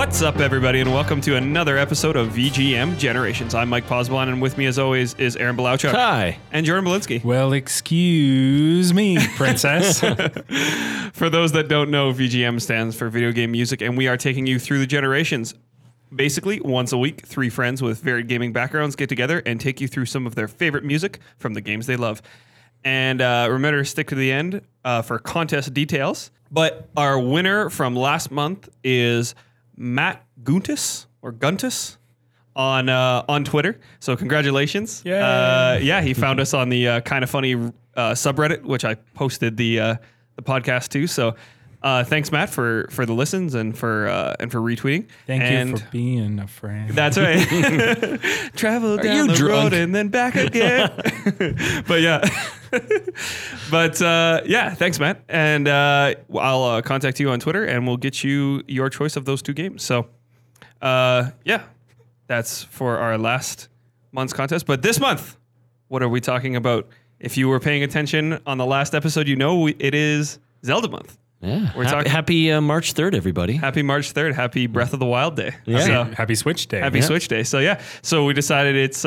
What's up, everybody, and welcome to another episode of VGM Generations. I'm Mike Posbelon, and with me, as always, is Aaron Belauchuk. Hi. And Jordan Belinsky. Well, excuse me, princess. For those that don't know, VGM stands for video game music, and we are taking you through the generations. Basically, once a week, three friends with varied gaming backgrounds get together and take you through some of their favorite music from the games they love. And remember to stick to the end for contest details. But our winner from last month is Matt Guntis or Guntis on Twitter. So congratulations! Yeah, he found us on the Kind of Funny subreddit, which I posted the podcast to. So thanks, Matt, for the listens and for retweeting. Thank you for being a friend. That's right. Travel down the road and then back again. But yeah. Thanks, Matt. And I'll contact you on Twitter, and we'll get you your choice of those two games. So, that's for our last month's contest. But this month, what are we talking about? If you were paying attention on the last episode, it is Zelda month. Yeah. We're happy March 3rd, everybody. Happy March 3rd. Happy Breath of the Wild Day. Yeah. So, happy Switch Day. Happy Switch Day. So, yeah. So, we decided it's,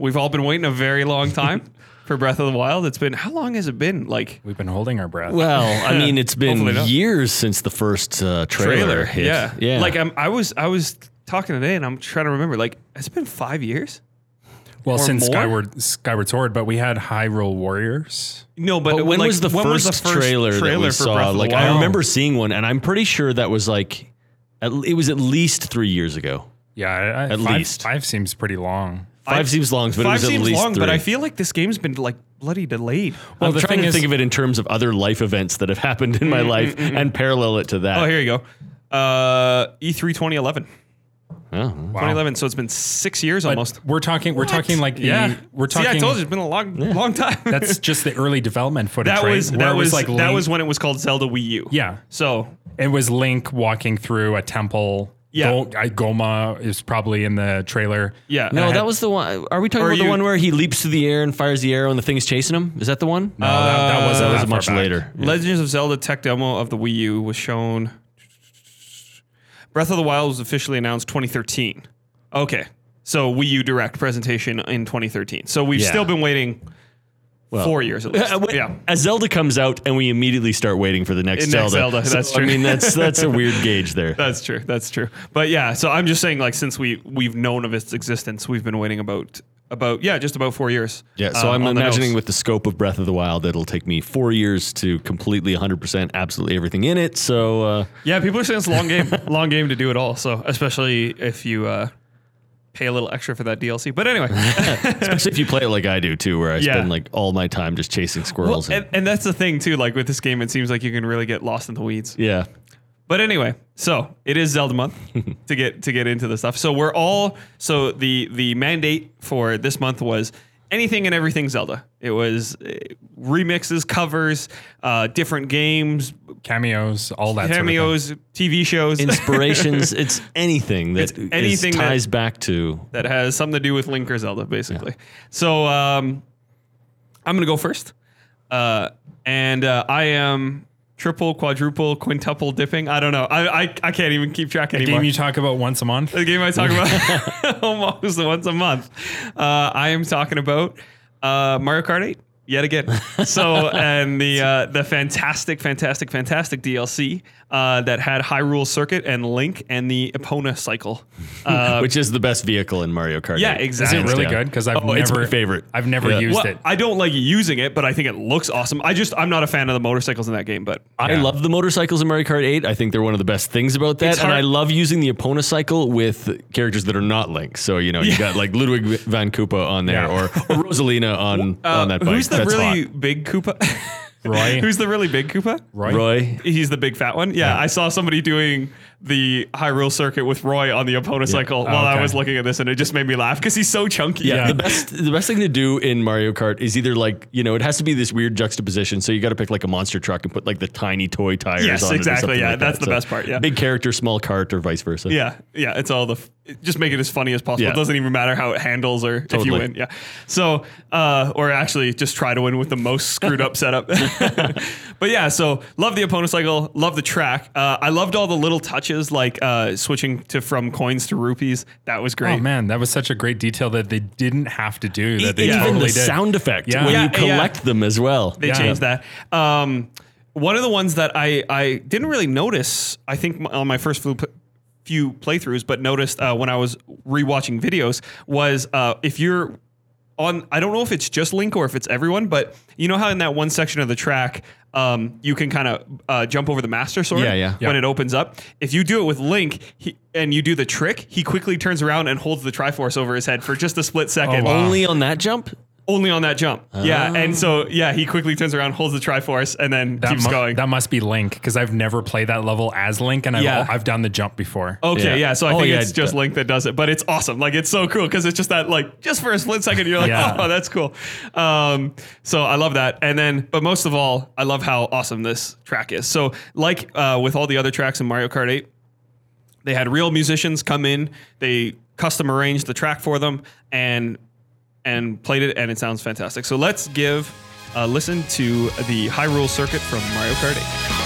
we've all been waiting a very long time. For Breath of the Wild, it's been... How long has it been? Like, we've been holding our breath. Well, I mean, it's been years since the first trailer hit. Yeah. Like, I was talking today, and I'm trying to remember, like, has it been 5 years? Well, since Skyward Sword, but we had Hyrule Warriors. No, but when was the first trailer that we saw? Like, I remember seeing one, and I'm pretty sure that was, like... It was at least 3 years ago. Yeah, Five seems pretty long. Five seems long, but I feel like this game's been like bloody delayed. Well, I'm trying to think of it in terms of other life events that have happened in my life and parallel it to that. Oh, here you go. E3 2011. Oh, wow. 2011. So it's been 6 years almost. We're talking. See, I told you it's been a long time. That's just the early development footage. That was when it was called Zelda Wii U. Yeah. So it was Link walking through a temple. Yeah, Goma is probably in the trailer. Yeah, no, that was the one. Are we talking about the one where he leaps through the air and fires the arrow and the thing's chasing him? Is that the one? No, that was much later. Yeah. Legends of Zelda tech demo of the Wii U was shown. Breath of the Wild was officially announced 2013. Okay, so Wii U Direct presentation in 2013. So we've still been waiting. Well, 4 years at least. As Zelda comes out and we immediately start waiting for the next Zelda. That's true. I mean, that's a weird gauge there. That's true. But yeah, so I'm just saying, like, since we've known of its existence, we've been waiting about just about 4 years. Yeah, so I'm imagining with the scope of Breath of the Wild, it'll take me 4 years to completely 100% absolutely everything in it. So people are saying it's a long game to do it all. So especially if you pay a little extra for that DLC. But anyway. Especially if you play it like I do, too, where I spend like all my time just chasing squirrels. Well, and that's the thing, too. Like with this game, it seems like you can really get lost in the weeds. Yeah. But anyway, so it is Zelda month to get into the stuff. So we're all... So the mandate for this month was anything and everything Zelda. It was remixes, covers, different games. Cameos, all that sort of thing. TV shows. Inspirations. It's anything that ties back to... That has something to do with Link or Zelda, basically. Yeah. So I'm going to go first. And I am... Triple, quadruple, quintuple dipping. I don't know. I can't even keep track anymore. The game you talk about once a month? The game I talk about almost once a month. I am talking about Mario Kart 8 yet again. So, and the fantastic DLC that had Hyrule Circuit and Link and the Epona cycle. Which is the best vehicle in Mario Kart 8. Yeah, exactly. Is it really good? Because it's my favorite. I've never used it. I don't like using it, but I think it looks awesome. I'm not a fan of the motorcycles in that game, but... I love the motorcycles in Mario Kart 8. I think they're one of the best things about that. And I love using the Epona cycle with characters that are not Link. So, you got like Ludwig van Koopa on there or Rosalina on that bike. Who's the really big Koopa? Roy. Who's the really big Koopa? Roy. He's the big fat one. Yeah, I saw somebody doing the Hyrule Circuit with Roy on the Epona cycle I was looking at this, and it just made me laugh because he's so chunky. Yeah, the best thing to do in Mario Kart is either like, it has to be this weird juxtaposition, so you got to pick like a monster truck and put like the tiny toy tires on it. Yes, exactly. Yeah, like that's the best part. Yeah, big character, small cart, or vice versa. Yeah, it's all just make it as funny as possible. Yeah. It doesn't even matter how it handles or if you win. Yeah, so or actually just try to win with the most screwed up setup. But yeah, so love the Epona cycle, love the track. I loved all the little touches switches, like switching to from coins to rupees. That was great. Oh man, that was such a great detail that they didn't have to do. That they totally did. Sound effect when you collect them as well. They changed that. One of the ones that I didn't really notice, I think on my first few playthroughs, but noticed when I was rewatching videos was if you're on, I don't know if it's just Link or if it's everyone, but you know how in that one section of the track, you can kind of jump over the Master Sword when it opens up. If you do it with Link and you do the trick, he quickly turns around and holds the Triforce over his head for just a split second. Oh, wow. Only on that jump? Only on that jump. Oh. Yeah. And so, yeah, he quickly turns around, holds the Triforce, and then keeps going. That must be Link, because I've never played that level as Link, and I've done the jump before. Okay, yeah. So I think it's just Link that does it, but it's awesome. Like, it's so cool, because it's just that, like, just for a split second, you're like, oh, that's cool. So I love that. And then, but most of all, I love how awesome this track is. So, like with all the other tracks in Mario Kart 8, they had real musicians come in, they custom arranged the track for them, and played it, and it sounds fantastic. So let's give a listen to the Hyrule Circuit from Mario Kart 8.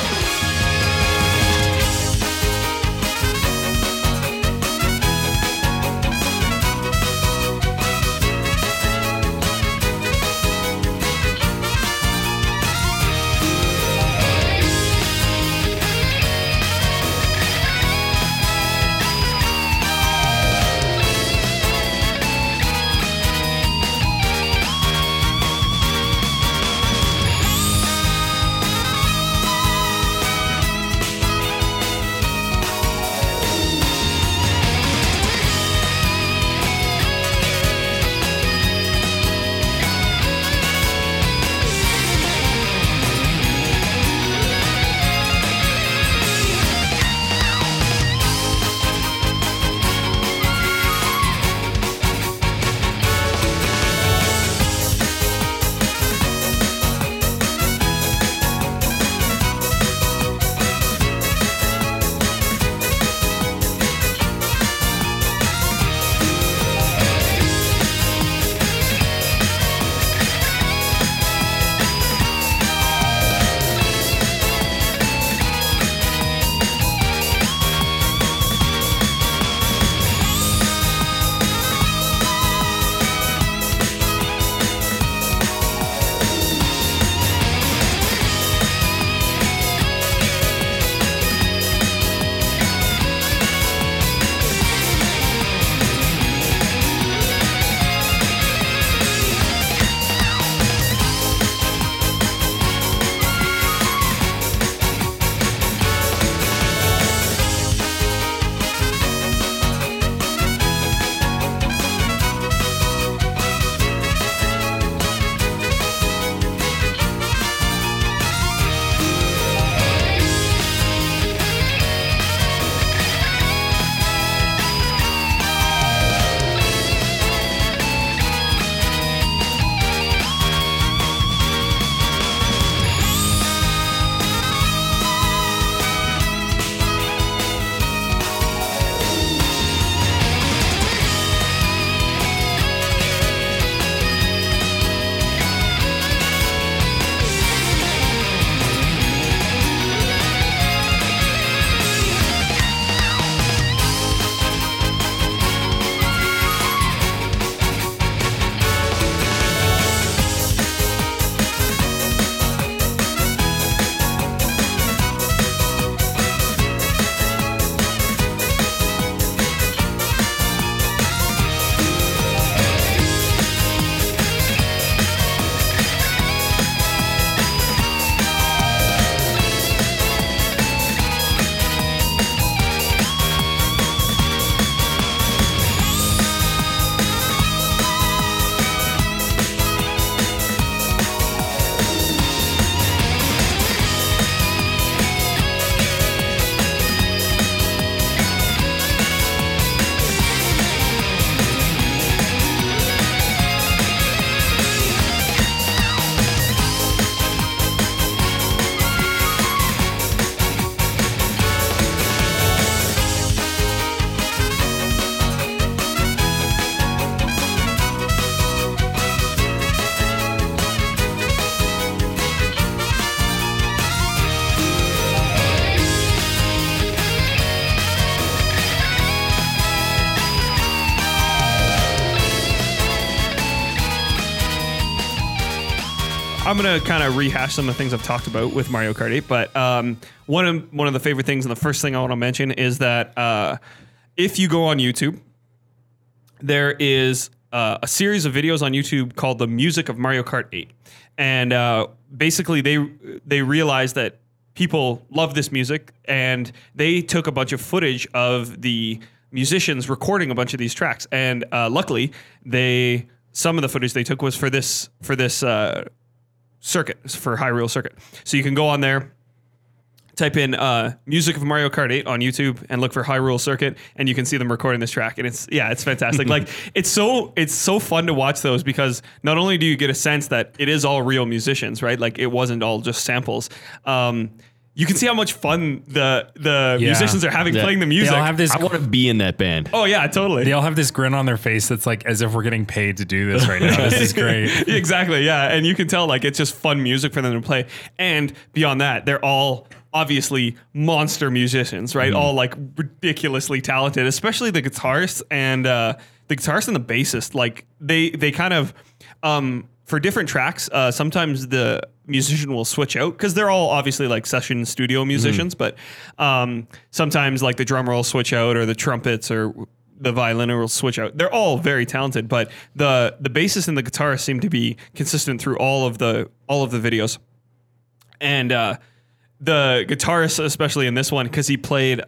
I'm going to kind of rehash some of the things I've talked about with Mario Kart 8, but one of the favorite things and the first thing I want to mention is that if you go on YouTube, there is a series of videos on YouTube called The Music of Mario Kart 8. And basically they realized that people love this music, and they took a bunch of footage of the musicians recording a bunch of these tracks. And luckily, some of the footage they took was for this circuit, for Hyrule Circuit. So you can go on there, type in Music of Mario Kart 8 on YouTube and look for Hyrule Circuit, and you can see them recording this track. And it's fantastic. Like, it's so fun to watch those, because not only do you get a sense that it is all real musicians, right? Like, it wasn't all just samples. You can see how much fun the musicians are having playing the music. They all have this. I want to be in that band. Oh, yeah, totally. They all have this grin on their face that's like as if we're getting paid to do this right now. This is great. Exactly, yeah. And you can tell, like, it's just fun music for them to play. And beyond that, they're all obviously monster musicians, right? Mm. All, like, ridiculously talented, especially the guitarist and the bassist. Like, they kind of... for different tracks, sometimes the musician will switch out, because they're all obviously like session studio musicians, but sometimes like the drummer will switch out, or the trumpets or the violin will switch out. They're all very talented, but the bassist and the guitarist seem to be consistent through all of the videos. And the guitarist, especially in this one, because he played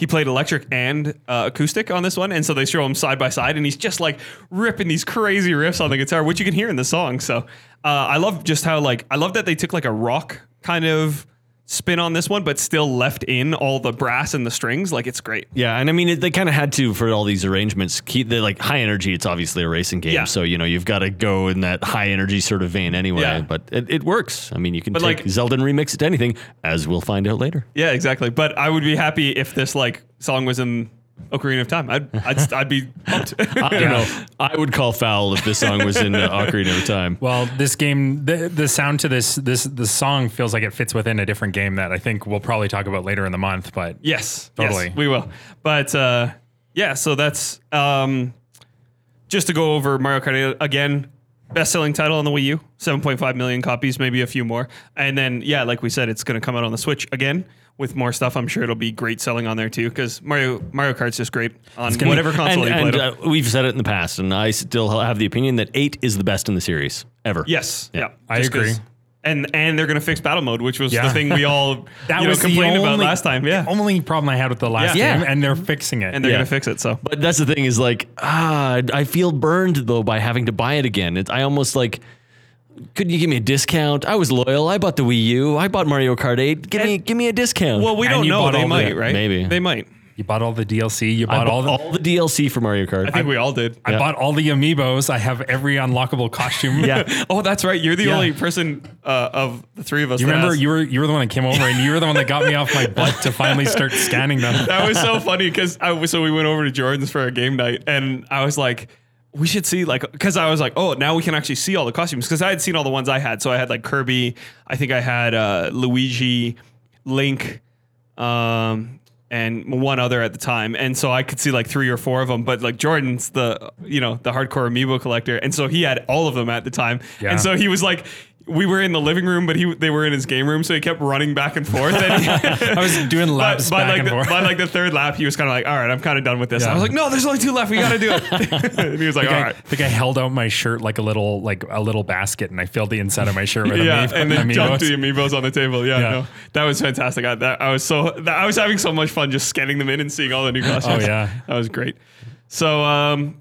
electric and acoustic on this one, and so they show him side by side, and he's just like ripping these crazy riffs on the guitar, which you can hear in the song. So I love just how, like, I love that they took like a rock kind of spin on this one, but still left in all the brass and the strings. Like, it's great. Yeah, and I mean, they kind of had to, for all these arrangements, keep the like high energy. It's obviously a racing game, so you know you've got to go in that high energy sort of vein anyway. Yeah. But it works. I mean, you can take like Zelda and remix it to anything, as we'll find out later. Yeah, exactly. But I would be happy if this like song was in Ocarina of Time. I'd be pumped. I don't know. I would call foul if this song was in Ocarina of Time. Well, this game, the sound to this song feels like it fits within a different game that I think we'll probably talk about later in the month. But yes, totally, yes, we will. But so that's just to go over Mario Kart again. Best-selling title on the Wii U, 7.5 million copies, maybe a few more. And then, yeah, like we said, it's going to come out on the Switch again with more stuff. I'm sure it'll be great selling on there, too, because Mario Kart's just great on whatever console you play. We've said it in the past, and I still have the opinion that 8 is the best in the series, ever. Yes. Yeah. I agree. And they're going to fix battle mode, which was the thing we all complained about last time. Yeah, the only problem I had with the last game, and they're fixing it. And they're going to fix it. So, but that's the thing is like, I feel burned though by having to buy it again. I almost like, couldn't you give me a discount? I was loyal. I bought the Wii U. I bought Mario Kart 8. Give me a discount. Well, we don't know. They might, right? Maybe they might. You bought all the DLC. You bought all the DLC for Mario Kart. I think we all did. I bought all the amiibos. I have every unlockable costume. Oh, that's right. You're the only person of the three of us. You remember you were the one that came over, and you were the one that got me off my butt to finally start scanning them. That was so funny because so we went over to Jordan's for a game night, and I was like, we should see, like, because I was like, oh, now we can actually see all the costumes, because I had seen all the ones I had. So I had like Kirby. I think I had Luigi, Link, and one other at the time. And so I could see like 3 or 4 of them, but like Jordan's the hardcore amiibo collector. And so he had all of them at the time. Yeah. And so he was like, we were in the living room, but they were in his game room. So he kept running back and forth. And I was doing laps back and forth. By like the third lap, he was kind of like, all right, I'm kind of done with this. Yeah. I was like, no, there's only 2 left. We got to do it. And he was like, all right. I think I held out my shirt like a little basket, and I filled the inside of my shirt with amiibos. And then dumped the amiibos on the table. Yeah, no, that was fantastic. I was having so much fun just scanning them in and seeing all the new costumes. Oh yeah, that was great. So, and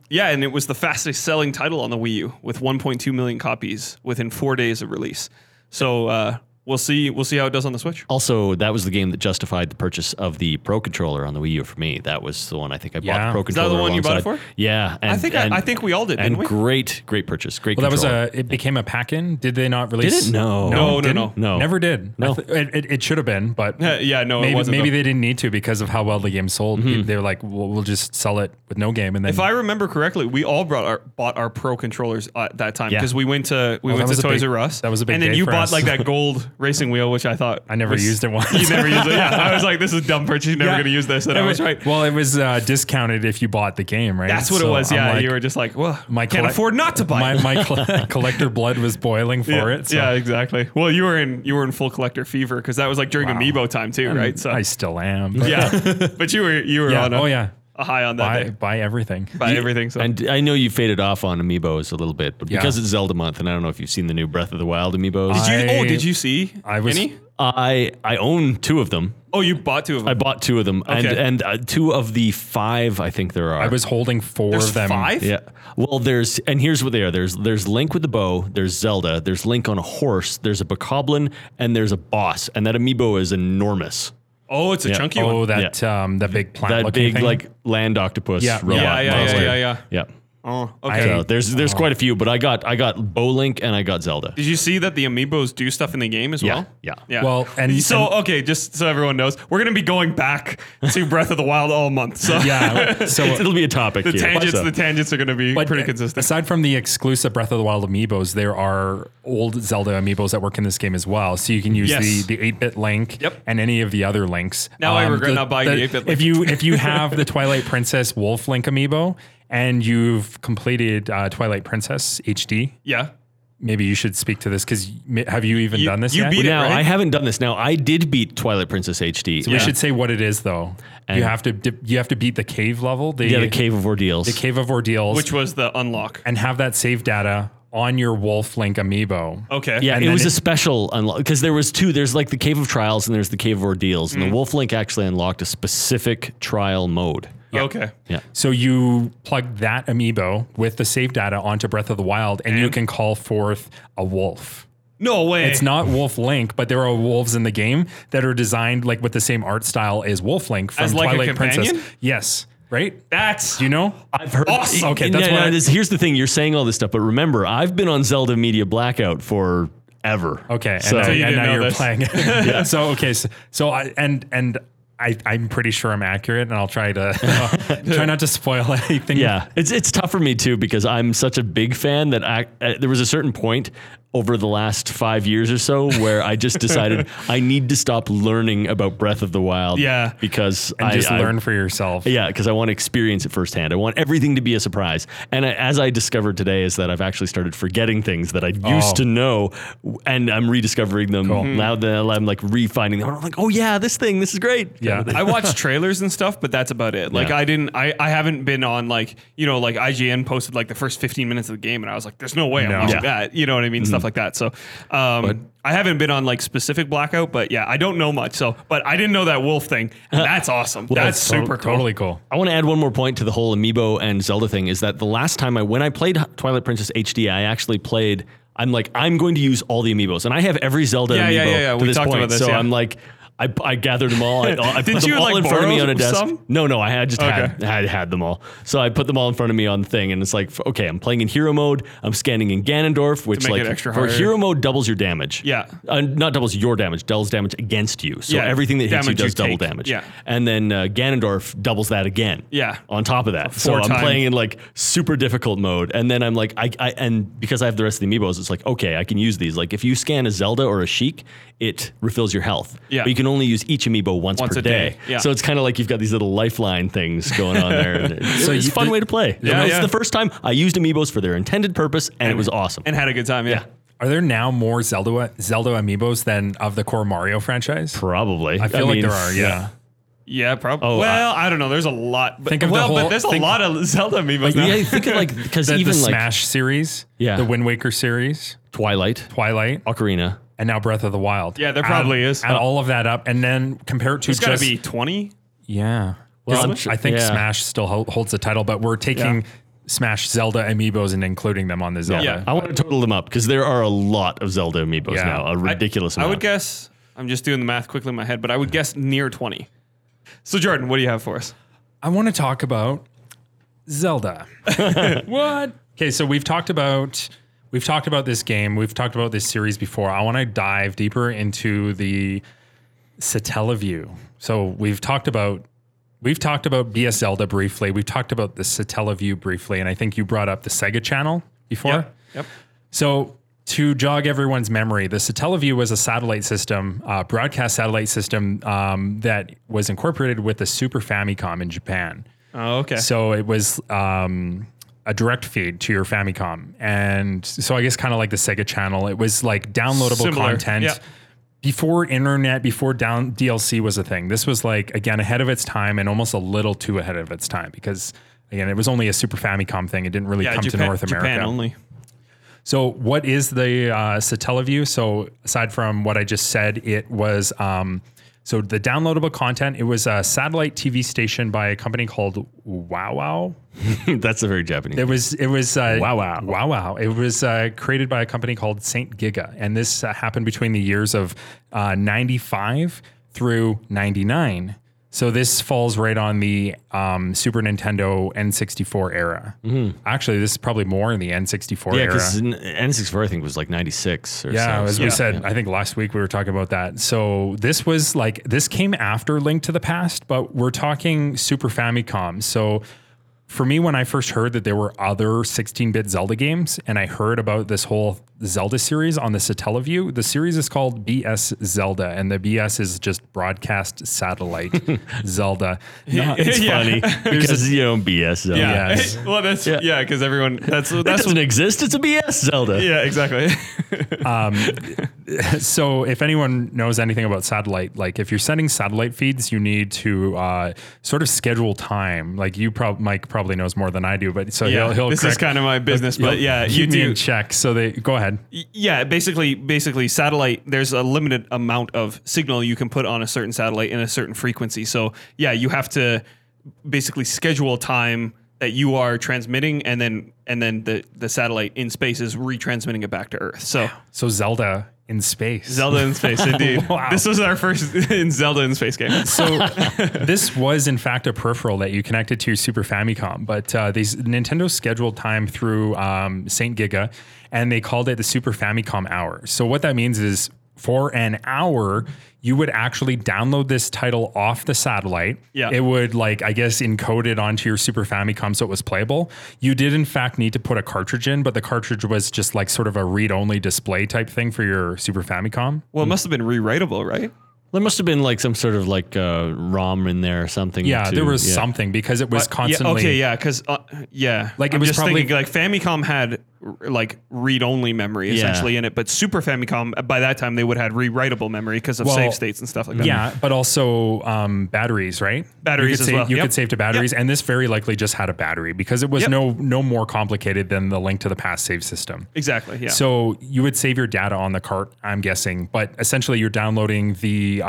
it was the fastest selling title on the Wii U with 1.2 million copies within 4 days of release. So, we'll see how it does on the Switch. Also, that was the game that justified the purchase of the Pro Controller on the Wii U for me. That was the one I think I bought the Pro Controller. Is that the one you bought it for? Yeah. And, I think we all did, didn't we? Great purchase. Great controller. Well, it became a pack-in. Did they not release? Did it? No. Never did. No. It should have been, but maybe it wasn't. Maybe they didn't need to because of how well the game sold. Mm-hmm. They were like, we'll just sell it with no game. And then, if I remember correctly, we all bought our Pro Controllers at that time because we went to Toys R Us. That was a big game. And then you bought like that gold racing wheel, which I thought... I never used it once. You never used it? Yeah. I was like, this is dumb purchase. You're never going to use this. And I was right. Well, it was discounted if you bought the game, right? That's what it was. Yeah. Like, you were just like, well, I can't afford not to buy it. My collector blood was boiling for it. So. Yeah, exactly. Well, you were in full collector fever because that was like during Amiibo time too, right? So I still am. But yeah. But you were on a high on that day. Buy everything. Buy everything. So. And I know you faded off on Amiibos a little bit, but because it's Zelda month, and I don't know if you've seen the new Breath of the Wild Amiibos. Did you see any? I own two of them. Oh, you bought two of them? I bought two of them. Okay. And two of the five, I think there are. I was holding four of them. There's five? Yeah. Well, and here's what they are. There's Link with the bow, there's Zelda, there's Link on a horse, there's a bokoblin, and there's a boss. And that Amiibo is enormous. Oh, it's a chunky one. Oh, that big plant looking thing. That big, like, land octopus robot. Yeah. Oh, okay. So there's quite a few, but I got Bow Link and I got Zelda. Did you see that the Amiibos do stuff in the game as well? Yeah. Well, just so everyone knows, we're going to be going back to Breath of the Wild all month. So yeah, so it'll be a topic. The tangents are going to be pretty consistent. Aside from the exclusive Breath of the Wild Amiibos, there are old Zelda Amiibos that work in this game as well. So you can use the 8-bit Link and any of the other Links. Now I regret not buying the 8-bit Link. If you have the Twilight Princess Wolf Link Amiibo, and you've completed Twilight Princess HD. Yeah. Maybe you should speak to this, because have you even done this yet? Now, right? I haven't done this. Now, I did beat Twilight Princess HD. So we should say what it is, though. And you have to beat the cave level. The Cave of Ordeals. The Cave of Ordeals. Which was the unlock. And have that save data on your Wolf Link Amiibo. Okay. Yeah, and it was a special unlock, because there was two. There's like the Cave of Trials and there's the Cave of Ordeals. And the Wolf Link actually unlocked a specific trial mode. Yeah. Okay. Yeah. So you plug that Amiibo with the save data onto Breath of the Wild, and you can call forth a wolf. No way. It's not Wolf Link, but there are wolves in the game that are designed like with the same art style as Wolf Link from Twilight Princess. Yes. Right? That's I've heard awesome. Okay, that's what it is. Here's the thing, you're saying all this stuff, but remember, I've been on Zelda Media Blackout for ever. Okay. So, now you're playing it. Yeah. So okay, so I'm pretty sure I'm accurate, and I'll try to try not to spoil anything. Yeah, it's tough for me too, because I'm such a big fan that there was a certain point over the last 5 years or so where I just decided I need to stop learning about Breath of the Wild. Yeah, because learn for yourself. Yeah, because I want to experience it firsthand. I want everything to be a surprise. And as I discovered today is that I've actually started forgetting things that I used to know, and I'm rediscovering them. Cool. Now that I'm like refining them, I'm like, oh yeah, this thing, this is great. Yeah, I watch trailers and stuff, but that's about it. Like I haven't been on like, like IGN posted like the first 15 minutes of the game, and I was like, there's no way I'm watching that. You know what I mean? Mm-hmm. Stuff like that. So I haven't been on like specific Blackout, but yeah, I don't know much. So, but I didn't know that wolf thing. And that's awesome. Well, that's super cool. Totally cool. I want to add one more point to the whole Amiibo and Zelda thing is that the last time when I played Twilight Princess HD, I actually played, I'm like, I'm going to use all the Amiibos, and I have every Zelda Amiibo to this point. So I'm like, I gathered them all. I put them all in front of me on a desk. No, I had them all. So I put them all in front of me on the thing, and it's like, okay, I'm playing in hero mode. I'm scanning in Ganondorf, which like for hero mode doubles your damage. Yeah, not doubles your damage, doubles damage against you. So everything that hits you does double damage. Yeah, and then Ganondorf doubles that again. Yeah, on top of that. So I'm playing in like super difficult mode, and then I'm like, and because I have the rest of the Amiibos, it's like, okay, I can use these. Like if you scan a Zelda or a Sheik, it refills your health. Yeah, but you can only use each Amiibo once per day. Yeah. So it's kind of like you've got these little lifeline things going on there. So it's a fun way to play. Yeah, it's the first time I used Amiibos for their intended purpose, and it was awesome. And had a good time, Are there now more Zelda Amiibos than of the core Mario franchise? Probably. I feel like there are, Yeah, probably. Oh, well, I don't know. There's a lot. But, there's a lot of Zelda Amiibos now. Yeah, think of like, because even the Smash series, the Wind Waker series, Twilight, Ocarina, and now Breath of the Wild. Yeah, there probably is. Add all of that up, and then compare it to it's got to be 20? Yeah. Well, I think Smash still holds the title, but we're taking Smash Zelda Amiibos and including them on the Zelda. Yeah. I want to total them up, because there are a lot of Zelda Amiibos now, a ridiculous amount. I would guess, I'm just doing the math quickly in my head, but I would guess near 20. So, Jordan, what do you have for us? I want to talk about Zelda. What? Okay, so we've talked about this game. We've talked about this series before. I want to dive deeper into the Satellaview. So we've talked about BS Zelda briefly. We've talked about the Satellaview briefly, and I think you brought up the Sega channel before. Yep. So To jog everyone's memory, the Satellaview was a satellite system, broadcast satellite system that was incorporated with the Super Famicom in Japan. Oh, okay. So it was a direct feed to your Famicom. And so I guess kind of like the Sega Channel, it was like downloadable content. Yeah. Before internet, before DLC was a thing. This was like, again, ahead of its time and almost a little too ahead of its time because, again, it was only a Super Famicom thing. It didn't really come to North America. Japan only. So what is the Satellaview? So aside from what I just said, it was, so the downloadable content, it was a satellite TV station by a company called Wowow. That's a very Japanese name. It was Wowow. It was created by a company called Saint Giga. And this happened between the years of 95 through 99. So this falls right on the Super Nintendo N64 era. Mm-hmm. Actually, this is probably more in the N64 era. Yeah, because N64, I think, was like 96 or something. Yeah, as we said, I think last week we were talking about that. So this was like, this came after Link to the Past, but we're talking Super Famicom. So for me, when I first heard that there were other 16-bit Zelda games, and I heard about this whole Zelda series on the Satellaview, the series is called BS Zelda, and the BS is just broadcast satellite Zelda. No, it's funny because you know BS Zelda. Yeah, yes. Well, that's because everyone that doesn't exist. It's a BS Zelda. Yeah, exactly. So if anyone knows anything about satellite, like if you're sending satellite feeds, you need to sort of schedule time. Like you Mike probably knows more than I do, but so he'll this is kind of my business, but yeah, you do in check. So they go ahead. Yeah. Basically satellite, there's a limited amount of signal you can put on a certain satellite in a certain frequency. So yeah, you have to basically schedule time that you are transmitting, and then the satellite in space is retransmitting it back to Earth. So Zelda in space. Zelda in space, indeed. Wow. This was our first Zelda in space game. So this was, in fact, a peripheral that you connected to Super Famicom, but Nintendo scheduled time through Saint Giga, and they called it the Super Famicom Hour. So what that means is for an hour, you would actually download this title off the satellite. Yeah. It would, like, I guess, encode it onto your Super Famicom so it was playable. You did, in fact, need to put a cartridge in, but the cartridge was just like sort of a read-only display type thing for your Super Famicom. Well, it must have been rewritable, right? There must have been like some sort of like ROM in there or something. Yeah, there was something because it was constantly. Like I'm just probably thinking, like Famicom had like read-only memory essentially in it, but Super Famicom by that time they would have had rewritable memory because of save states and stuff like that. Yeah, but also batteries, right? Batteries as well. You could save to batteries, and this very likely just had a battery because it was no more complicated than the Link to the Past save system. Exactly. Yeah. So you would save your data on the cart, I'm guessing, but essentially you're downloading the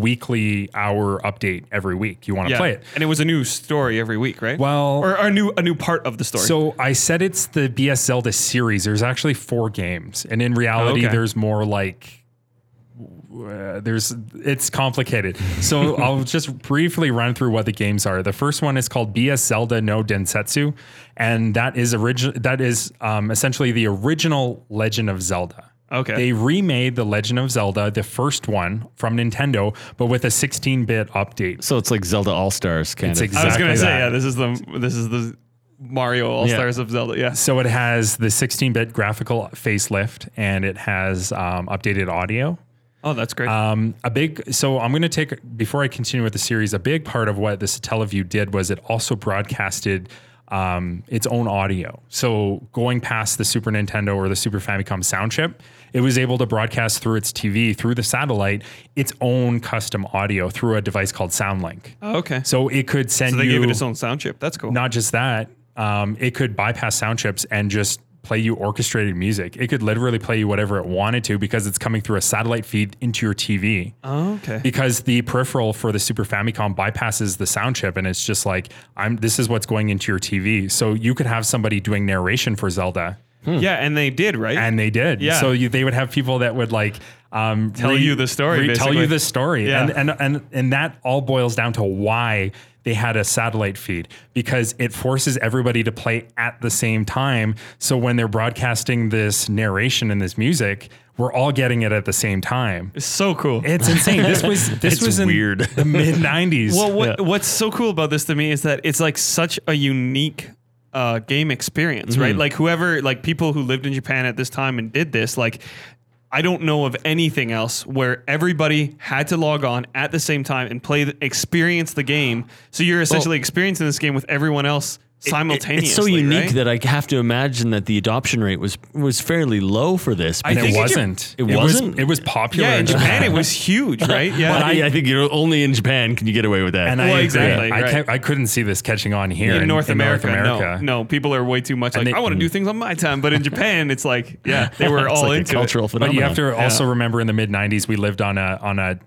weekly hour update every week. You want to play it. And it was a new story every week, right? Well, or a new part of the story. So I said it's the BS Zelda series. There's actually 4 games. And in reality, there's more like it's complicated. So I'll just briefly run through what the games are. The first one is called BS Zelda no Densetsu. And that is essentially the original Legend of Zelda. Okay. They remade The Legend of Zelda, the first one from Nintendo, but with a 16-bit update. So it's like Zelda All-Stars kind of. Exactly. I was going to say, this is the Mario All-Stars of Zelda, So it has the 16-bit graphical facelift, and it has updated audio. Oh, that's great. So I'm going to take, before I continue with the series, a big part of what the Satellaview did was it also broadcasted its own audio. So going past the Super Nintendo or the Super Famicom sound chip, it was able to broadcast through its TV, through the satellite, its own custom audio through a device called SoundLink. Oh, okay. So it could send you... So they gave it its own sound chip. That's cool. Not just that. It could bypass sound chips and just play you orchestrated music. It could literally play you whatever it wanted to because it's coming through a satellite feed into your TV. Oh, okay. Because the peripheral for the Super Famicom bypasses the sound chip, and it's just like, this is what's going into your TV. So you could have somebody doing narration for Zelda. Hmm. Yeah, and they did, right? And they did. Yeah. So they would have people that would like... Tell you the story. Yeah. And that all boils down to why they had a satellite feed, because it forces everybody to play at the same time. So when they're broadcasting this narration and this music, we're all getting it at the same time. It's so cool. It's insane. This was weird. In the mid 90s. Well, what's so cool about this to me is that it's like such a unique game experience, right? Like whoever, like people who lived in Japan at this time and did this, like I don't know of anything else where everybody had to log on at the same time and play, experience the game. So you're essentially experiencing this game with everyone else simultaneously. It's so unique that I have to imagine that the adoption rate was fairly low for this. I think it wasn't. It was popular in Japan. It was huge, right? Yeah, but I think you're only in Japan can you get away with that. And I couldn't see this catching on here in North America. No, people are way too much and like I want to do things on my time, but in Japan, it's like they were all like into cultural phenomenon. But you have to also remember in the mid '90s we lived on a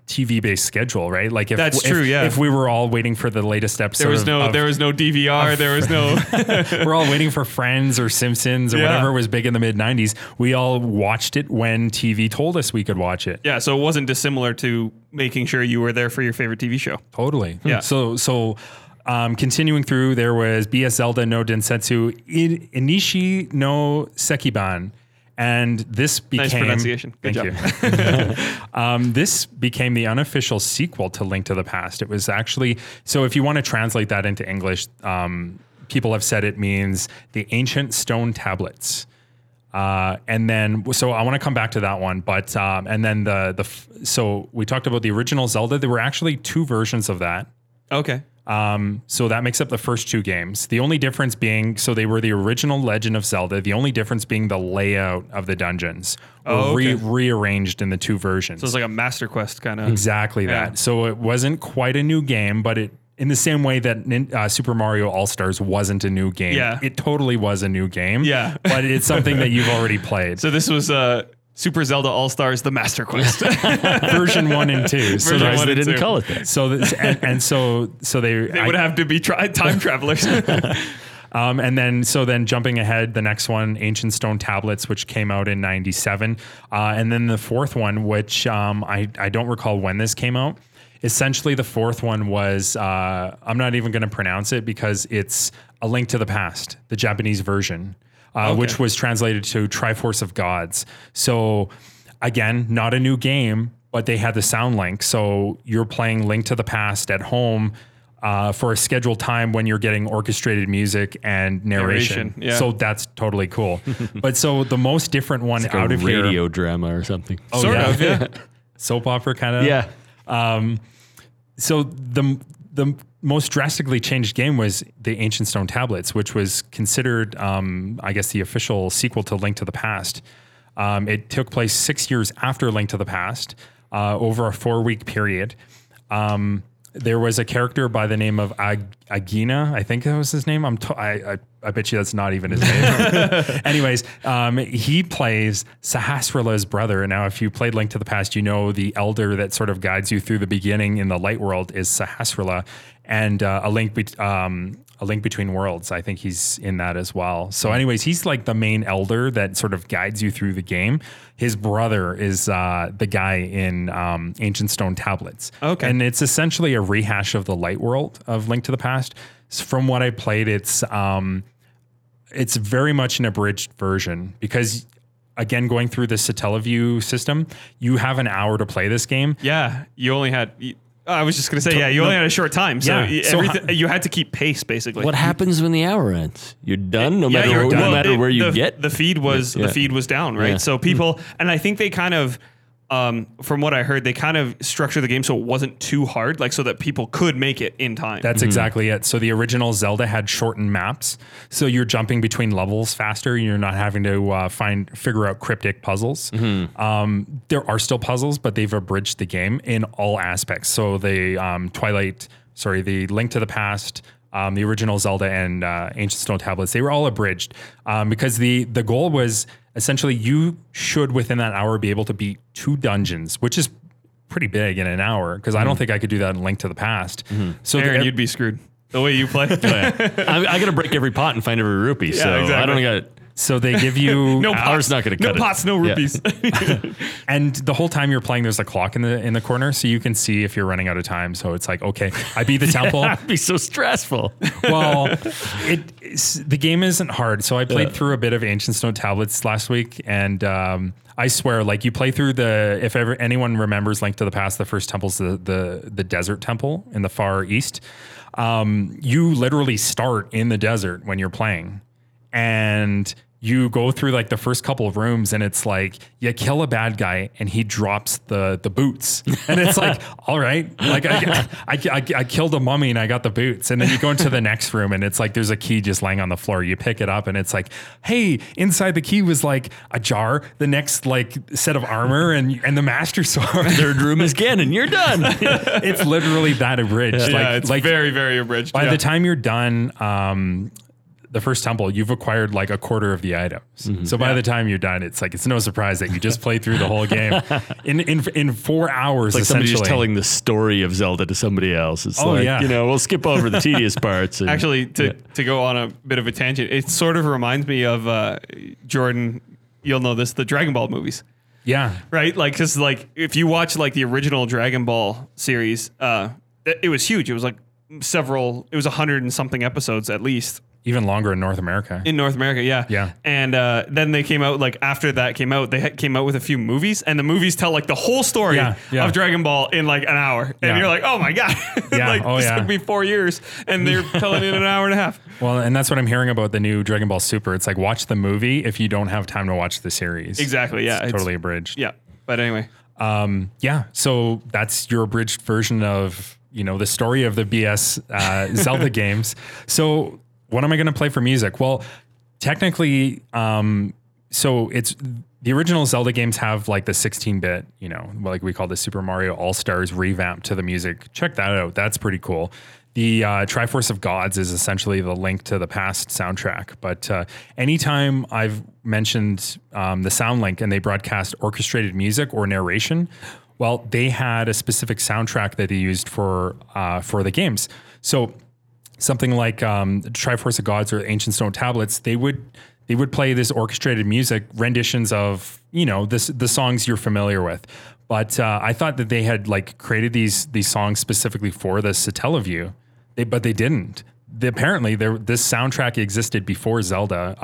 TV based schedule, right? Like if that's true, if we were all waiting for the latest episode, there was no DVR, there was no. We're all waiting for Friends or Simpsons or whatever was big in the mid '90s. We all watched it when TV told us we could watch it. Yeah, so it wasn't dissimilar to making sure you were there for your favorite TV show. Totally. Yeah. So continuing through, there was BS Zelda no Densetsu Inishi no Sekiban, and this became nice pronunciation. Good job. You. This became the unofficial sequel to Link to the Past. It was actually so if you want to translate that into English. People have said it means the Ancient Stone Tablets. And then, so I want to come back to that one, but, and then so we talked about the original Zelda. There were actually two versions of that. Okay. So that makes up the first two games. The only difference being, so they were the original Legend of Zelda. The only difference being the layout of the dungeons rearranged in the two versions. So it's like a Master Quest kind of. Exactly that. So it wasn't quite a new game, but in the same way that Super Mario All-Stars wasn't a new game. Yeah. It totally was a new game. Yeah. But it's something that you've already played. So this was Super Zelda All-Stars, the Master Quest. Version 1 and 2. So they didn't call it that. So they would have to be time travelers. And then jumping ahead, the next one, Ancient Stone Tablets, which came out in 97. And then the fourth one, which I don't recall when this came out. Essentially, the fourth one was, I'm not even going to pronounce it because it's A Link to the Past, the Japanese version, which was translated to Triforce of Gods. So again, not a new game, but they had the sound link. So you're playing Link to the Past at home for a scheduled time when you're getting orchestrated music and narration. Yeah. So that's totally cool. But so the most different one it's like out of here. A radio drama or something. Oh, sort of, yeah. Soap opera kind of. Yeah. So the most drastically changed game was the Ancient Stone Tablets, which was considered, I guess, the official sequel to Link to the Past. It took place 6 years after Link to the Past, over a 4-week period. There was a character by the name of Agina, I think that was his name. I bet you that's not even his name. Anyways, he plays Sahasrara's brother. Now, if you played Link to the Past, you know the elder that sort of guides you through the beginning in the light world is Sahasrara, and A Link Between Worlds. I think he's in that as well. So anyways, he's like the main elder that sort of guides you through the game. His brother is the guy in Ancient Stone Tablets. Okay. And it's essentially a rehash of the light world of Link to the Past. From what I played, it's very much an abridged version because, again, going through the Satellaview system, you have an hour to play this game. Yeah, you only had... I was just going to say, you only had a short time, so you had to keep pace, basically. What happens when the hour ends? You're done, no matter where you get. The feed was down, right? Yeah. So people, and I think they kind of, from what I heard, they kind of structured the game so it wasn't too hard, like so that people could make it in time. That's exactly it. So the original Zelda had shortened maps, so you're jumping between levels faster. You're not having to figure out cryptic puzzles. There are still puzzles, but they've abridged the game in all aspects. So the the Link to the Past, the original Zelda, and Ancient Stone Tablets, they were all abridged because the goal was. Essentially, you should, within that hour, be able to beat 2 dungeons, which is pretty big in an hour, because I don't think I could do that in Link to the Past. So Aaron, you'd be screwed the way you play. I got to break every pot and find every rupee, I don't got it. So they give you... no hours, not going to cut it. No pots, no rupees. Yeah. And the whole time you're playing, there's a clock in the corner, so you can see if you're running out of time. So it's like, okay, I beat the temple. That'd be so stressful. Well, the game isn't hard. So I played through a bit of Ancient Stone Tablets last week, and I swear, like you play through if ever anyone remembers Link to the Past, the first temple's the desert temple in the far east. you literally start in the desert when you're playing, and you go through like the first couple of rooms, and it's like you kill a bad guy and he drops the boots, and it's like, all right, like I killed a mummy and I got the boots. And then you go into the next room, and it's like there's a key just laying on the floor. You pick it up, and it's like, hey, inside the key was like a jar, the next like set of armor, and the Master Sword. Third room is Ganon, and you're done. It's literally that abridged. Yeah, like, it's like very, very abridged. By the time you're done, the first temple, you've acquired like a quarter of the items. Mm-hmm. So by the time you're done, it's like, it's no surprise that you just played through the whole game in 4 hours. It's like somebody just telling the story of Zelda to somebody else. It's you know, we'll skip over the tedious parts. Actually, to go on a bit of a tangent, it sort of reminds me of Jordan. You'll know this, the Dragon Ball movies. Yeah. Right. Like, cause like if you watch like the original Dragon Ball series, it was huge. It was like it was 100 and something episodes at least. Even longer in North America. In North America, yeah. Yeah. And then they came out, like, after that came out, they came out with a few movies, and the movies tell, like, the whole story of Dragon Ball in, like, an hour. And you're like, oh, my God. This took me 4 years, and they're telling it in an hour and a half. Well, and that's what I'm hearing about the new Dragon Ball Super. It's like, watch the movie if you don't have time to watch the series. Exactly, yeah. It's totally abridged. Yeah. But anyway. So that's your abridged version of, you know, the story of the BS Zelda games. So... what am I going to play for music? Well, technically, so it's the original Zelda games have like the 16-bit, you know, like we call the Super Mario All-Stars revamp to the music. Check that out. That's pretty cool. The Triforce of Gods is essentially the Link to the Past soundtrack. But anytime I've mentioned the Sound Link and they broadcast orchestrated music or narration, well, they had a specific soundtrack that they used for the games. So... something like Triforce of Gods or Ancient Stone Tablets, they would play this orchestrated music, renditions of, you know, the songs you're familiar with. But I thought that they had like created these songs specifically for the Satellaview, but they didn't. Apparently, this soundtrack existed before Zelda.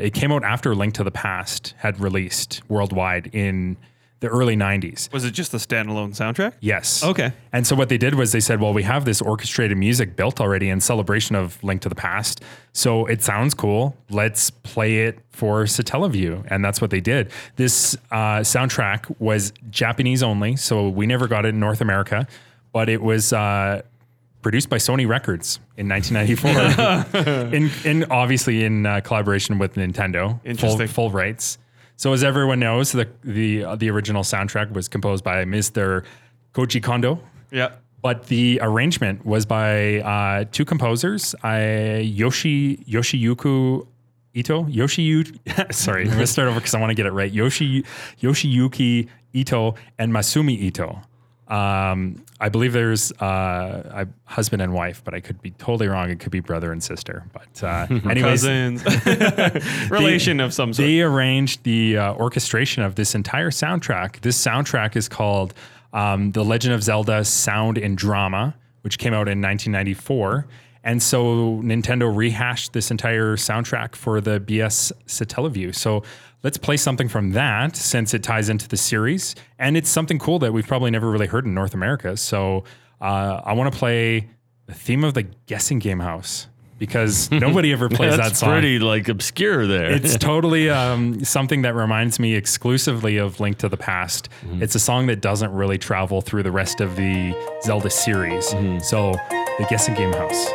It came out after Link to the Past had released worldwide in the early 90s. Was it just the standalone soundtrack? Yes. Okay. And so what they did was they said, well, we have this orchestrated music built already in celebration of Link to the Past. So it sounds cool. Let's play it for Satellaview. And that's what they did. This soundtrack was Japanese only, so we never got it in North America, but it was produced by Sony Records in 1994. in obviously in collaboration with Nintendo. Interesting. Full rights. So as everyone knows, the original soundtrack was composed by Mr. Koji Kondo. Yeah. But the arrangement was by two composers, Yoshiyuki Ito. Sorry, I'm going to start over because I want to get it right. Yoshiyuki Ito and Masumi Ito. I believe there's husband and wife, but I could be totally wrong. It could be brother and sister. But anyways, cousins, relation of some sort. They arranged the orchestration of this entire soundtrack. This soundtrack is called The Legend of Zelda Sound and Drama, which came out in 1994. And so Nintendo rehashed this entire soundtrack for the BS Satellaview. So let's play something from that since it ties into the series. And it's something cool that we've probably never really heard in North America. So I want to play the theme of the Guessing Game House because nobody ever plays that song. It's pretty like obscure there. It's totally something that reminds me exclusively of Link to the Past. Mm-hmm. It's a song that doesn't really travel through the rest of the Zelda series. Mm-hmm. So the Guessing Game House.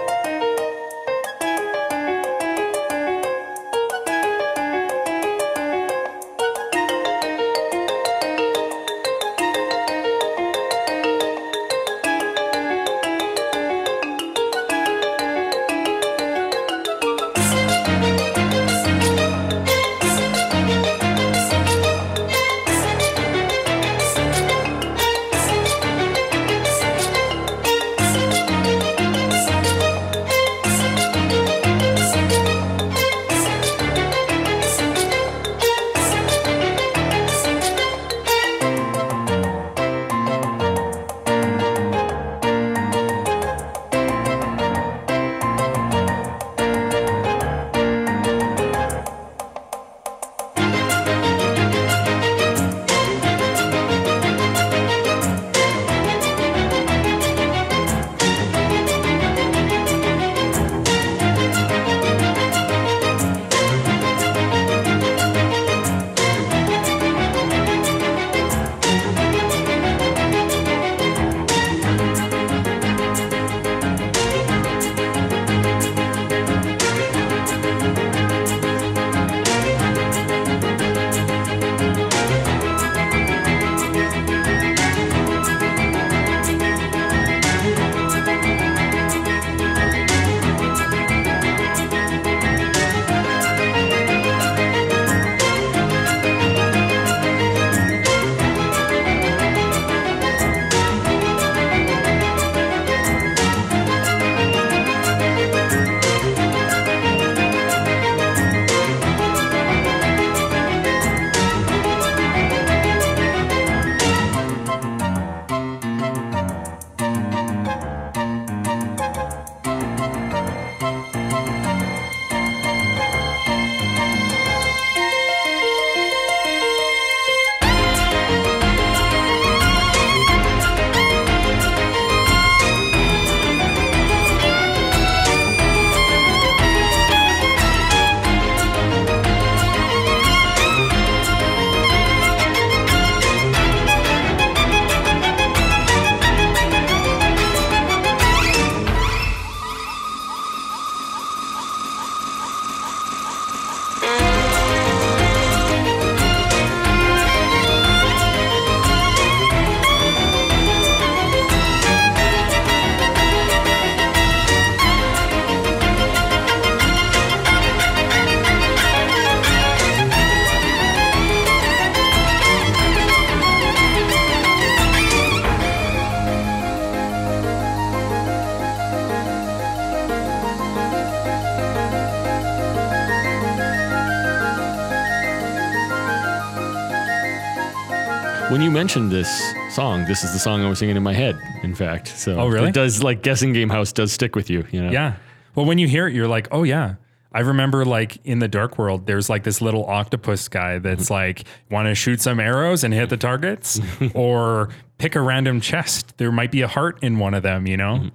When you mentioned this song, this is the song I was singing in my head, in fact. So oh, really? It does, like, Guessing Game House does stick with you, you know? Yeah. Well, when you hear it, you're like, oh, yeah. I remember, like, in the Dark World, there's, like, this little octopus guy that's, like, want to shoot some arrows and hit the targets or pick a random chest. There might be a heart in one of them, you know?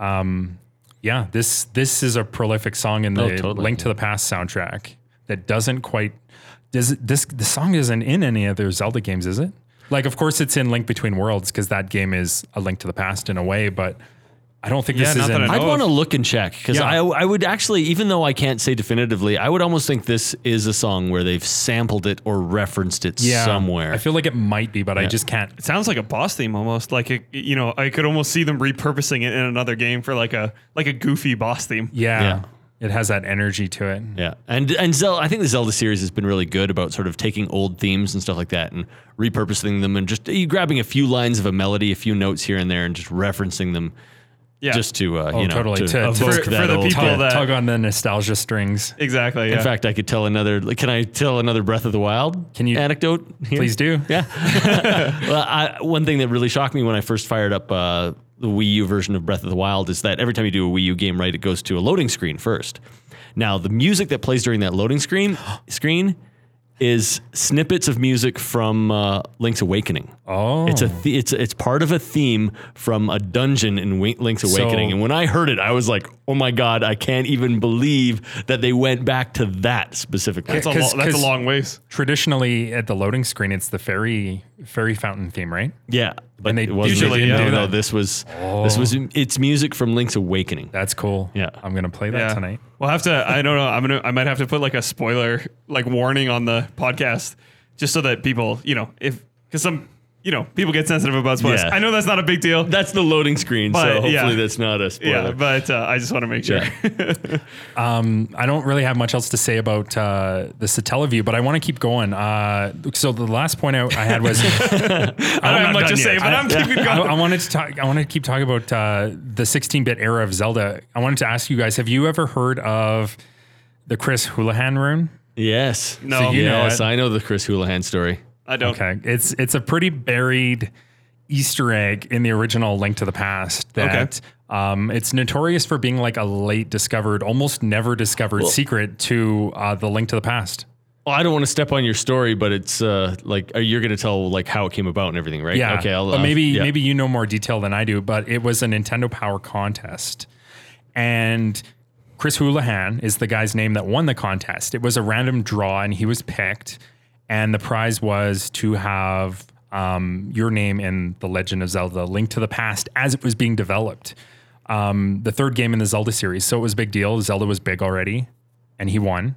Mm-hmm. Yeah, this is a prolific song in the Link to the Past soundtrack that doesn't quite... The song isn't in any other Zelda games, is it? Like, of course, it's in Link Between Worlds because that game is a Link to the Past in a way, but... I don't think this is in. I'd want to look and check because I would actually, even though I can't say definitively, I would almost think this is a song where they've sampled it or referenced it somewhere. I feel like it might be, but I just can't. It sounds like a boss theme almost. Like, you know, I could almost see them repurposing it in another game for like a goofy boss theme. Yeah. It has that energy to it. Yeah. And Zelda, I think the Zelda series has been really good about sort of taking old themes and stuff like that and repurposing them and just grabbing a few lines of a melody, a few notes here and there and just referencing them. Yeah. Just to, to for the people that tug on the nostalgia strings. Exactly. Yeah. In fact, I could tell another. Can I tell another Breath of the Wild? Can you anecdote? Here? Please do. Yeah. Well, one thing that really shocked me when I first fired up the Wii U version of Breath of the Wild is that every time you do a Wii U game, right, it goes to a loading screen first. Now, the music that plays during that loading screen is snippets of music from Link's Awakening. Oh, it's part of a theme from a dungeon in Link's Awakening. And when I heard it, I was like, oh my God, I can't even believe that they went back to that specific. That's a long ways. Traditionally, at the loading screen, it's the fairy fountain theme, right? Yeah, but and they usually this was it's music from Link's Awakening. That's cool. Yeah, I'm gonna play that tonight. We'll have to. I don't know. I might have to put like a spoiler like warning on the podcast, just so that people, you know, people get sensitive about spoilers. Yeah. I know that's not a big deal. That's the loading screen, but, so hopefully that's not a spoiler. Yeah, but I just want to make sure. Yeah. I don't really have much else to say about the Satellaview, but I want to keep going. So the last point I had was I wanted to talk. I want to keep talking about the 16-bit era of Zelda. I wanted to ask you guys: have you ever heard of the Chris Houlihan rune? Yes. No. So yes, I know the Chris Houlihan story. I don't. Okay. It's a pretty buried Easter egg in the original Link to the Past that it's notorious for being like a late discovered, almost never discovered secret to the Link to the Past. Well, I don't want to step on your story, but it's like you're going to tell like how it came about and everything, right? Yeah. Okay. Maybe you know more detail than I do, but it was a Nintendo Power contest, and Chris Houlihan is the guy's name that won the contest. It was a random draw, and he was picked. And the prize was to have your name in The Legend of Zelda, Link to the Past, as it was being developed. The third game in the Zelda series. So it was a big deal. Zelda was big already, and he won.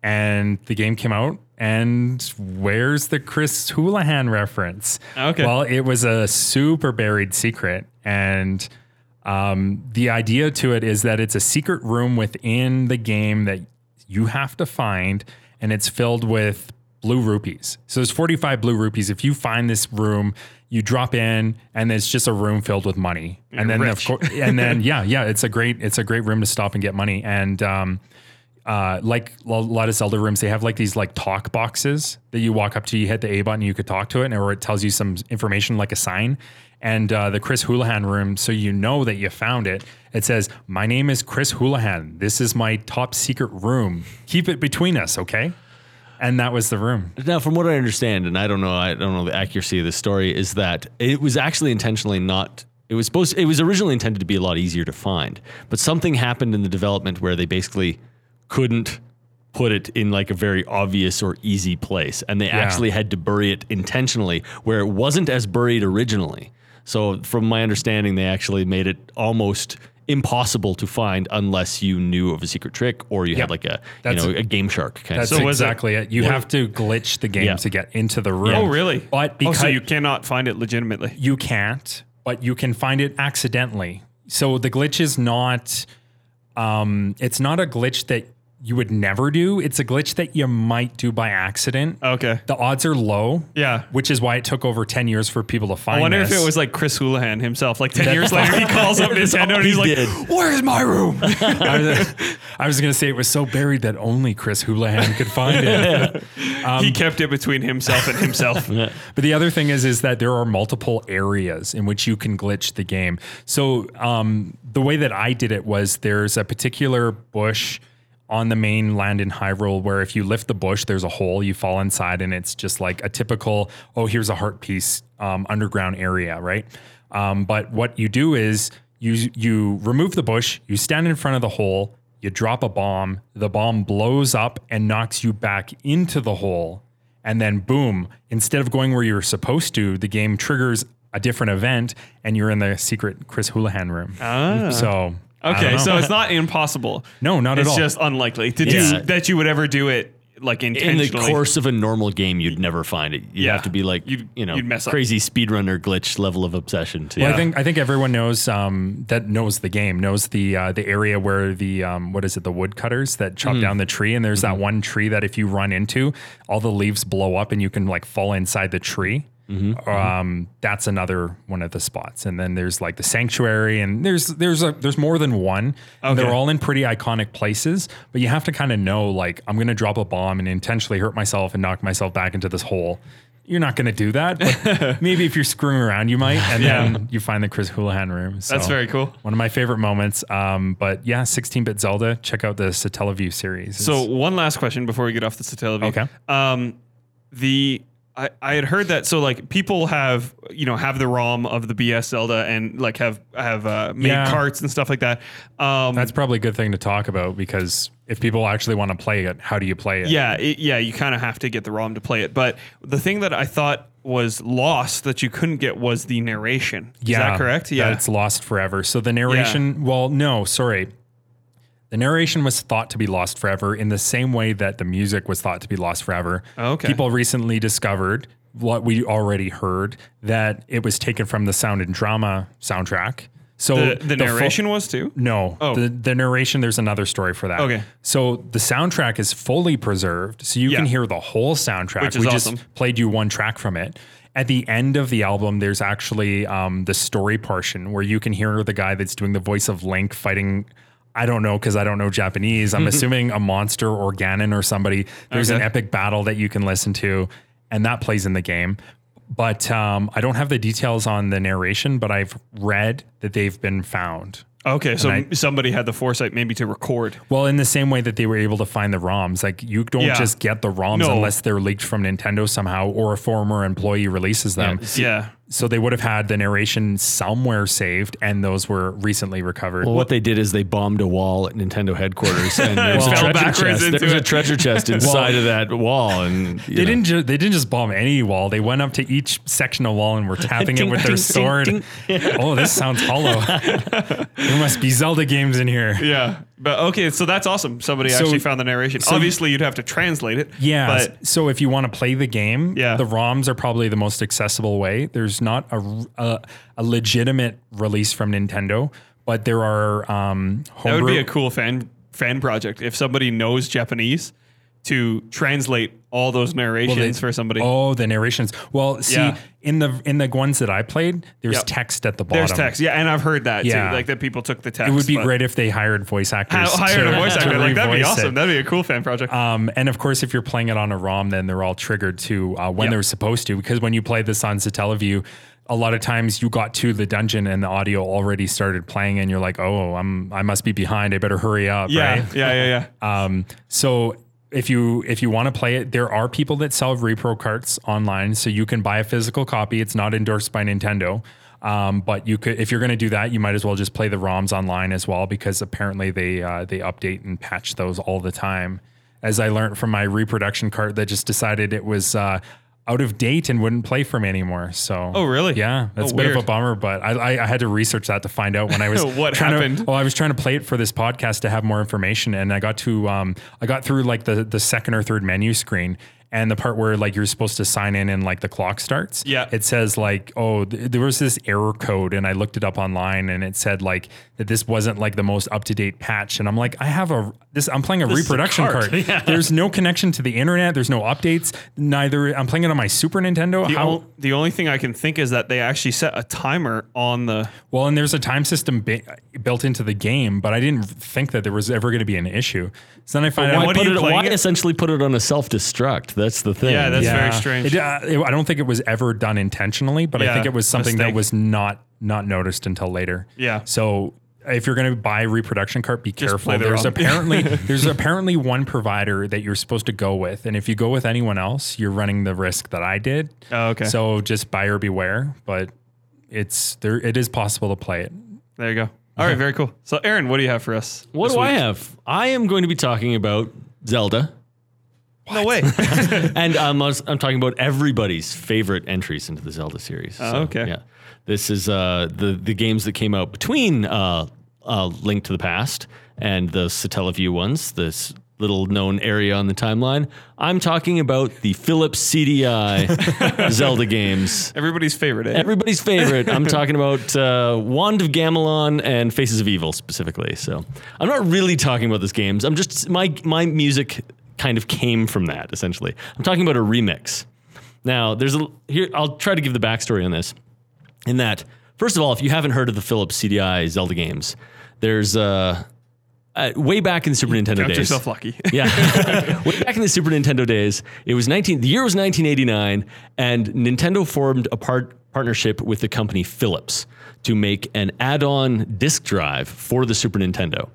And the game came out, and where's the Chris Houlihan reference? Okay. Well, it was a super buried secret, and the idea to it is that it's a secret room within the game that you have to find, and it's filled with blue rupees. So there's 45 blue rupees. If you find this room, you drop in, and it's just a room filled with money. And then, of course, it's a great room to stop and get money. And like a lot of Zelda rooms, they have like these like talk boxes that you walk up to. You hit the A button, you could talk to it, or it tells you some information like a sign. And the Chris Houlihan room, so you know that you found it. It says, "My name is Chris Houlihan. This is my top secret room. Keep it between us, okay?" And that was the room. Now, from what I understand, and I don't know the accuracy of this story, is that it was actually intentionally not. It was originally intended to be a lot easier to find, but something happened in the development where they basically couldn't put it in like a very obvious or easy place, and they actually had to bury it intentionally where it wasn't as buried originally. So, from my understanding, they actually made it almost impossible to find unless you knew of a secret trick or you had like a Game Shark kind of thing. That's exactly it. You have to glitch the game to get into the room. Oh, really? But because so you cannot find it legitimately. You can't, but you can find it accidentally. So the glitch is not, it's not a glitch that you would never do. It's a glitch that you might do by accident. Okay. The odds are low. Yeah. Which is why it took over 10 years for people to find this. I wonder if it was like Chris Houlihan himself. Like 10 years later, he calls up Nintendo and he's like, where's my room? I was going to say it was so buried that only Chris Houlihan could find it. He kept it between himself and himself. Yeah. But the other thing is that there are multiple areas in which you can glitch the game. So the way that I did it was there's a particular bush on the mainland in Hyrule where if you lift the bush, there's a hole, you fall inside, and it's just like a typical, oh, here's a heart piece underground area, right? But what you do is you remove the bush, you stand in front of the hole, you drop a bomb, the bomb blows up and knocks you back into the hole, and then boom, instead of going where you were supposed to, the game triggers a different event and you're in the secret Chris Houlihan room. Ah. So... okay, so it's not impossible. No, not at all. It's just unlikely to do that you would ever do it like intentionally. In the course of a normal game, you'd never find it. You'd have to be like, you'd mess up. Crazy speedrunner glitch level of obsession. Well, yeah. I think everyone knows that knows the game, knows the area where the, the woodcutters that chop down the tree. And there's that one tree that if you run into, all the leaves blow up and you can like fall inside the tree. Mm-hmm. That's another one of the spots, and then there's like the sanctuary, and there's more than one. Okay. They're all in pretty iconic places, but you have to kind of know like I'm gonna drop a bomb and intentionally hurt myself and knock myself back into this hole. You're not gonna do that, but maybe if you're screwing around, you might, and then you find the Chris Houlihan room. So that's very cool. One of my favorite moments. But yeah, 16-bit Zelda. Check out the Satellaview series. So one last question before we get off the Satellaview. Okay. I had heard that, so like people have the ROM of the BS Zelda and like have made carts and stuff like that. That's probably a good thing to talk about, because if people actually want to play it, how do you play it? Yeah, you kind of have to get the ROM to play it. But the thing that I thought was lost that you couldn't get was the narration. Is that correct? Yeah, it's lost forever. So the narration, the narration was thought to be lost forever in the same way that the music was thought to be lost forever. Okay. People recently discovered what we already heard, that it was taken from the Sound and Drama soundtrack. So the narration was too? No. Oh. The narration, there's another story for that. Okay. So the soundtrack is fully preserved, so you can hear the whole soundtrack. Which is awesome. Just played you one track from it. At the end of the album, there's actually the story portion where you can hear the guy that's doing the voice of Link fighting... I don't know, because I don't know Japanese. I'm assuming a monster or Ganon or somebody. There's an epic battle that you can listen to, and that plays in the game. But I don't have the details on the narration, but I've read that they've been found. Okay, and so somebody had the foresight maybe to record. Well, in the same way that they were able to find the ROMs. Like, you don't just get the ROMs unless they're leaked from Nintendo somehow or a former employee releases them. Yeah. So they would have had the narration somewhere saved, and those were recently recovered. Well, what they did is they bombed a wall at Nintendo headquarters, and there's a treasure chest inside of that wall. And they didn't just bomb any wall. They went up to each section of wall and were tapping it with their sword. Oh, this sounds hollow. There must be Zelda games in here. Yeah. But okay, so that's awesome. Somebody actually found the narration. So obviously, you'd have to translate it. Yeah. But so if you want to play the game, the ROMs are probably the most accessible way. There's not a legitimate release from Nintendo, but there are homebrew. That would be a cool fan project if somebody knows Japanese to translate all those narrations for somebody. Oh, the narrations. Well, see, in the ones that I played, there's text at the bottom. There's text, and I've heard that too, like that people took the text. It would be great if they hired voice actors. Hired a voice actor, like that'd be awesome. That'd be a cool fan project. And of course, if you're playing it on a ROM, then they're all triggered to when they're supposed to, because when you play this on Satellaview, a lot of times you got to the dungeon and the audio already started playing and you're like, oh, I must be behind. I better hurry up. Yeah, right? Yeah. So. If you want to play it, there are people that sell repro carts online, so you can buy a physical copy. It's not endorsed by Nintendo, but you could, if you're going to do that, you might as well just play the ROMs online as well, because apparently they update and patch those all the time. As I learned from my reproduction cart that just decided it was out of date and wouldn't play for me anymore. So really? Yeah, that's a bit of a bummer, but I had to research that to find out when I was I was trying to play it for this podcast to have more information, and I got through like the second or third menu screen, and the part where like you're supposed to sign in and like the clock starts, yeah, it says like, oh, there was this error code, and I looked it up online, and it said like that this wasn't like the most up to date patch, and I'm like, I have I'm playing a reproduction card. Yeah. There's no connection to the internet. There's no updates. Neither I'm playing it on my Super Nintendo. The only thing I can think is that they actually set a timer on the and there's a time system built into the game, but I didn't think that there was ever going to be an issue. So then I find out why essentially put it on a self destruct. That's the thing. Yeah, that's very strange. I don't think it was ever done intentionally, but I think it was something that was not noticed until later. Yeah. So if you're going to buy a reproduction cart, be careful. There's apparently one provider that you're supposed to go with, and if you go with anyone else, you're running the risk that I did. Oh, okay. So just buyer beware, but it's there. It is possible to play it. There you go. All right, very cool. So, Aaron, what do you have for us? What do I have? I am going to be talking about Zelda. What? No way. And I'm talking about everybody's favorite entries into the Zelda series. Oh, so, okay. Yeah. This is the games that came out between Link to the Past and the Satellaview ones, this little known area on the timeline. I'm talking about the Philips CD-i Zelda games. Everybody's favorite, eh? Everybody's favorite. I'm talking about Wand of Gamelon and Faces of Evil specifically. So I'm not really talking about these games. I'm just, my music kind of came from that, essentially. I'm talking about a remix. Now, I'll try to give the backstory on this. In that, first of all, if you haven't heard of the Philips CD-i Zelda games, there's way back in the Super Nintendo days. Yourself lucky. Yeah. Way back in the Super Nintendo days, the year was 1989, and Nintendo formed a partnership with the company Philips to make an add-on disc drive for the Super Nintendo.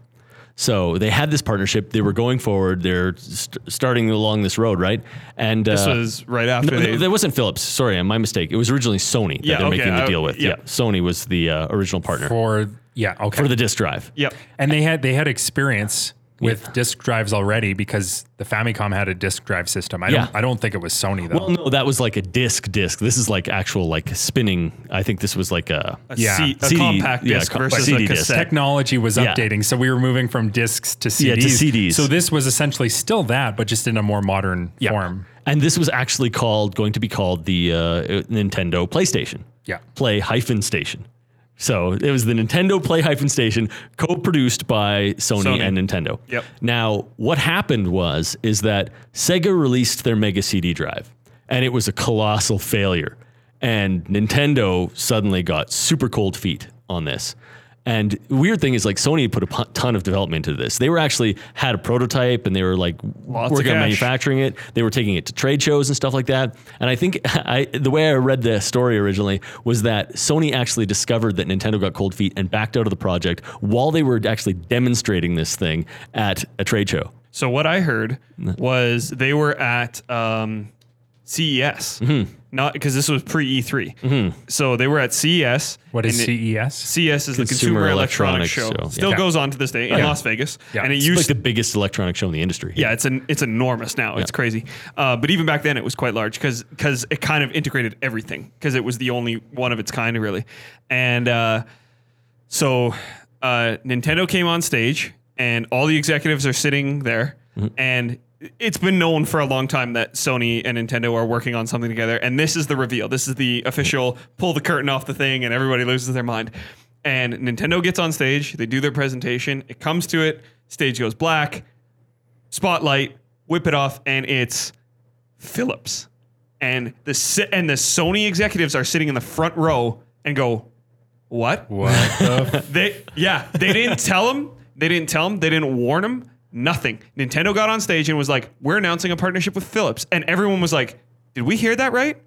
So they had this partnership. They were going forward. They're starting along this road, right? And this was right after. No, that wasn't Philips. Sorry, my mistake. It was originally Sony that they're making the deal with. Yeah. Sony was the original partner for the disc drive. Yep. And they had experience with disc drives already because the Famicom had a disc drive system. I don't think it was Sony though. Well, no, that was like a disc. This is like actual like spinning. I think this was like a compact disc versus CD disc. Technology was updating, so we were moving from discs to CDs. Yeah, to CDs. So this was essentially still that, but just in a more modern form. And this was actually going to be called the Nintendo PlayStation. Yeah. Play-Station. So it was the Nintendo Play-Station, co-produced by Sony and Nintendo. Yep. Now, what happened is that Sega released their Mega CD drive, and it was a colossal failure. And Nintendo suddenly got super cold feet on this. And weird thing is, like, Sony put a ton of development into this. They were actually had a prototype, and they were like working on manufacturing it. They were taking it to trade shows and stuff like that. And I think the way I read the story originally was that Sony actually discovered that Nintendo got cold feet and backed out of the project while they were actually demonstrating this thing at a trade show. So what I heard was they were at CES. Mm-hmm. Not because this was pre E3, so they were at CES. What is CES? CES is the Consumer Electronics Show. Still goes on to this day in Las Vegas, and it's like the biggest electronic show in the industry. Yeah, it's enormous now. Yeah. It's crazy, but even back then it was quite large because it kind of integrated everything because it was the only one of its kind really, and so Nintendo came on stage and all the executives are sitting there and. It's been known for a long time that Sony and Nintendo are working on something together, and this is the reveal. This is the official pull the curtain off the thing, and everybody loses their mind. And Nintendo gets on stage, they do their presentation, it comes to it, stage goes black, spotlight, whip it off, and it's Philips. And the Sony executives are sitting in the front row and go, what? What? They didn't tell them. They didn't warn them. Nothing. Nintendo got on stage and was like, we're announcing a partnership with Philips. And everyone was like, did we hear that right?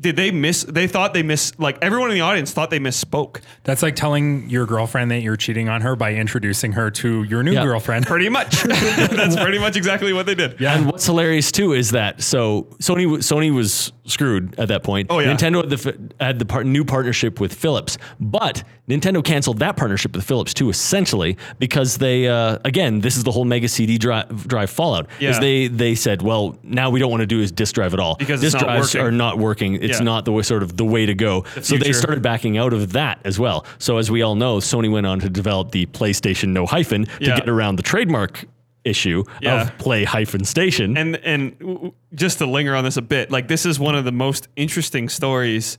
Did they miss? They thought they missed, like everyone in the audience thought they misspoke. That's like telling your girlfriend that you're cheating on her by introducing her to your new girlfriend. Pretty much. That's pretty much exactly what they did. Yeah. And what's hilarious too is that, so Sony was screwed at that point. Oh yeah. Nintendo had the new partnership with Philips, but Nintendo canceled that partnership with Philips too, essentially, because they, again, this is the whole Mega CD drive fallout. Yeah. Is they said, well, now we don't want to do is disc drive at all. Because disc drives are not working. It's not the way, sort of the way to go. So they started backing out of that as well. So as we all know, Sony went on to develop the PlayStation No Hyphen to get around the trademark issue of Play-Station. And just to linger on this a bit, like, this is one of the most interesting stories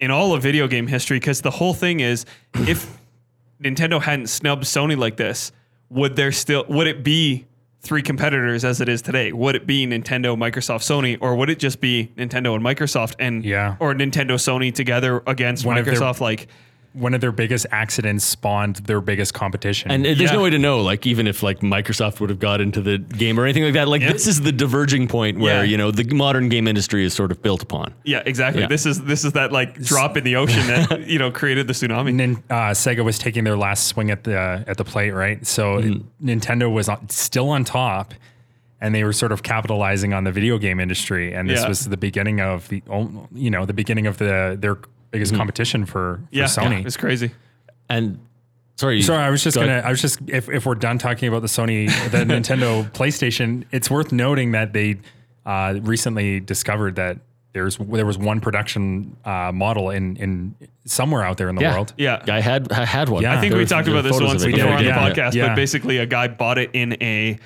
in all of video game history, because the whole thing is, if Nintendo hadn't snubbed Sony like this, would it be three competitors as it is today? Would it be Nintendo, Microsoft, Sony, or would it just be Nintendo and Microsoft, and or Nintendo, Sony together against Microsoft? One of their biggest accidents spawned their biggest competition. And there's no way to know, like, even if, like, Microsoft would have got into the game or anything like that, like, this is the diverging point where, you know, the modern game industry is sort of built upon. Yeah, exactly. Yeah. This is that, like, drop in the ocean that, you know, created the tsunami. And then Sega was taking their last swing at the plate, right? So Nintendo was still on top, and they were sort of capitalizing on the video game industry. And this was the beginning of their biggest competition for Sony. Yeah, it's crazy. And sorry, I was just if we're done talking about the Sony, the Nintendo PlayStation, it's worth noting that they recently discovered that there was one production model in somewhere out there in the world. Yeah. I had one. Yeah. I think we talked about this once before on the podcast, but basically a guy bought it in a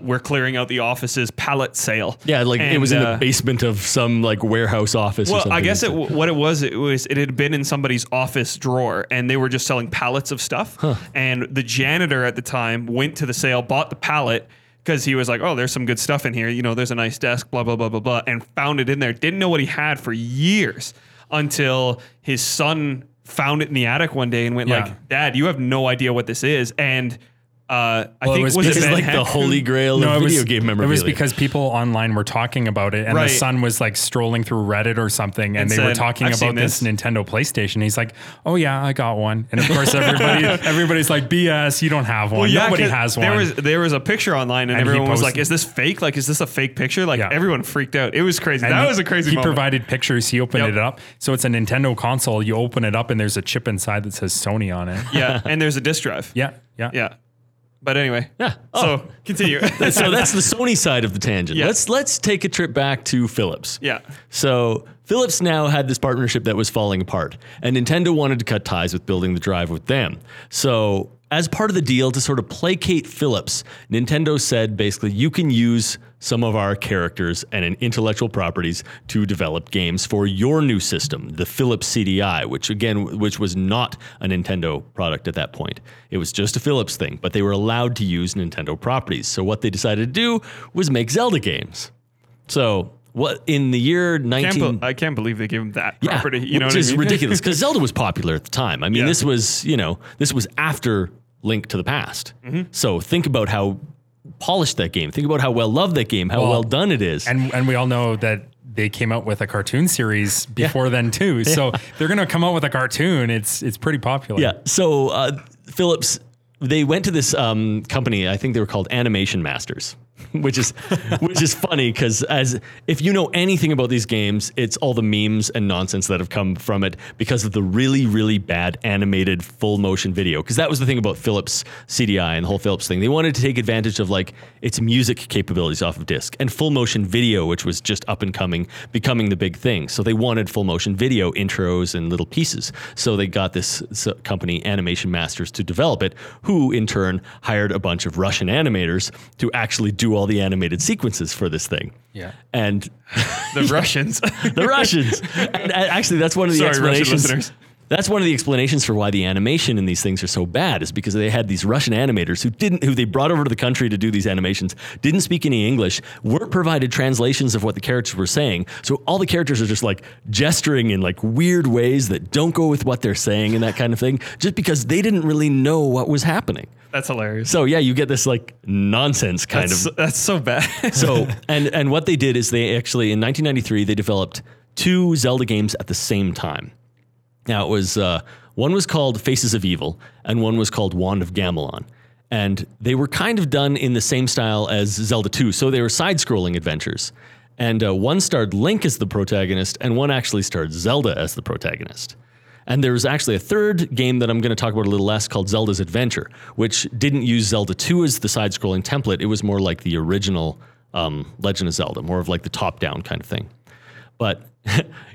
we're clearing out the office's pallet sale. Yeah, like, and it was in the basement of some, like, warehouse office. Well, or something. I guess it had been in somebody's office drawer, and they were just selling pallets of stuff. Huh. And the janitor at the time went to the sale, bought the pallet, because he was like, oh, there's some good stuff in here. You know, there's a nice desk, blah, blah, blah, blah, blah, and found it in there. Didn't know what he had for years until his son found it in the attic one day and went like, Dad, you have no idea what this is. And I think it was the holy grail of video game memorabilia. It was because people online were talking about it, and the son was, like, strolling through Reddit or something, and they were talking about this Nintendo PlayStation. He's like, oh yeah, I got one. And of course everybody's like, BS, you don't have one. Well, nobody has one. There was a picture online, and everyone was like, is this fake? Like, is this a fake picture? Like, everyone freaked out. It was crazy. And that was a crazy moment. He provided pictures. He opened it up. So it's a Nintendo console. You open it up, and there's a chip inside that says Sony on it. Yeah, and there's a disc drive. Yeah. But anyway, so continue. So that's the Sony side of the tangent. Yeah. Let's take a trip back to Philips. Yeah. So Philips now had this partnership that was falling apart, and Nintendo wanted to cut ties with building the drive with them. So as part of the deal, to sort of placate Philips, Nintendo said, basically, you can use some of our characters and intellectual properties to develop games for your new system, the Philips CD-i, which was not a Nintendo product at that point. It was just a Philips thing, but they were allowed to use Nintendo properties. So what they decided to do was make Zelda games. So what in the year 19... I can't believe they gave him that property. You know, which is ridiculous, because Zelda was popular at the time. I mean, this was after Link to the Past. Mm-hmm. So think about how polished that game. Think about how well loved that game, how well done it is. And we all know that they came out with a cartoon series before then too. So they're going to come out with a cartoon. It's pretty popular. Yeah. So Philips, they went to this company. I think they were called Animation Masters, which is funny, because as if you know anything about these games, it's all the memes and nonsense that have come from it because of the really, really bad animated full motion video. Because that was the thing about Philips CD-i and the whole Philips thing. They wanted to take advantage of, like, its music capabilities off of disc and full motion video, which was just up and coming, becoming the big thing. So they wanted full motion video intros and little pieces. So they got this company, Animation Masters, to develop it, who in turn hired a bunch of Russian animators to actually do all the animated sequences for this thing. Yeah. And the Russians. And actually, that's one of the explanations. That's one of the explanations for why the animation in these things are so bad, is because they had these Russian animators who they brought over to the country to do these animations, didn't speak any English, weren't provided translations of what the characters were saying. So all the characters are just, like, gesturing in, like, weird ways that don't go with what they're saying and that kind of thing, just because they didn't really know what was happening. That's hilarious. So yeah, you get this, like, nonsense that's so bad. So and what they did is they actually, in 1993, they developed two Zelda games at the same time. Now, it was one was called Faces of Evil, and one was called Wand of Gamelon. And they were kind of done in the same style as Zelda 2, so they were side-scrolling adventures. And one starred Link as the protagonist, and one actually starred Zelda as the protagonist. And there was actually a third game that I'm going to talk about a little less called Zelda's Adventure, which didn't use Zelda 2 as the side-scrolling template. It was more like the original Legend of Zelda, more of like the top-down kind of thing. But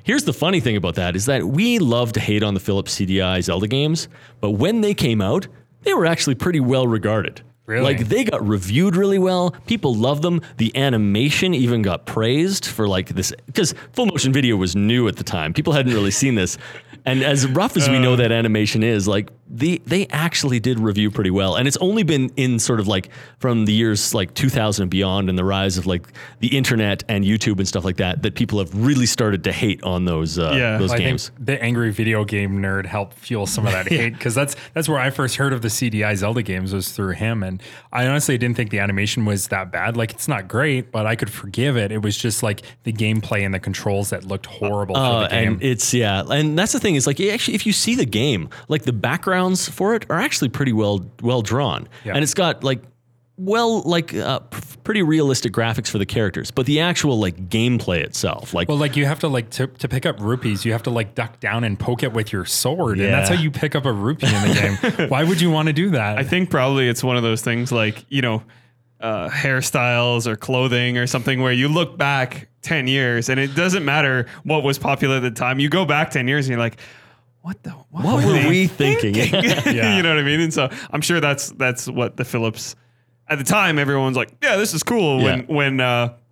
here's the funny thing about that, is that we love to hate on the Philips CD-i Zelda games, but when they came out, they were actually pretty well regarded. Really? Like, they got reviewed really well. People loved them. The animation even got praised for, like, this, because full motion video was new at the time. People hadn't really seen this. And as rough as we know that animation is, like, they actually did review pretty well. And it's only been in sort of, like, from the years, like, 2000 and beyond and the rise of, like, the internet and YouTube and stuff like that, that people have really started to hate on those games. The angry video game nerd helped fuel some of that hate, because that's where I first heard of the CD-i Zelda games, was through him. And I honestly didn't think the animation was that bad. Like, it's not great, but I could forgive it. It was just, like, the gameplay and the controls that looked horrible for the game. And it's, yeah, and that's the thing. Is like, actually, if you see the game, like, the backgrounds for it are actually pretty well drawn, yeah. And it's got pretty realistic graphics for the characters, but the actual, like, gameplay itself, like, well, like, you have to, like, to pick up rupees, you have to, like, duck down and poke it with your sword, yeah. And that's how you pick up a rupee in the game. Why would you want to do that? I think probably it's one of those things, like, you know, hairstyles or clothing or something, where you look back 10 years and it doesn't matter what was popular at the time. You go back 10 years and you're like, what were we thinking? Yeah. You know what I mean? And so I'm sure that's what the Philips at the time, everyone's like, yeah, this is cool. Yeah. When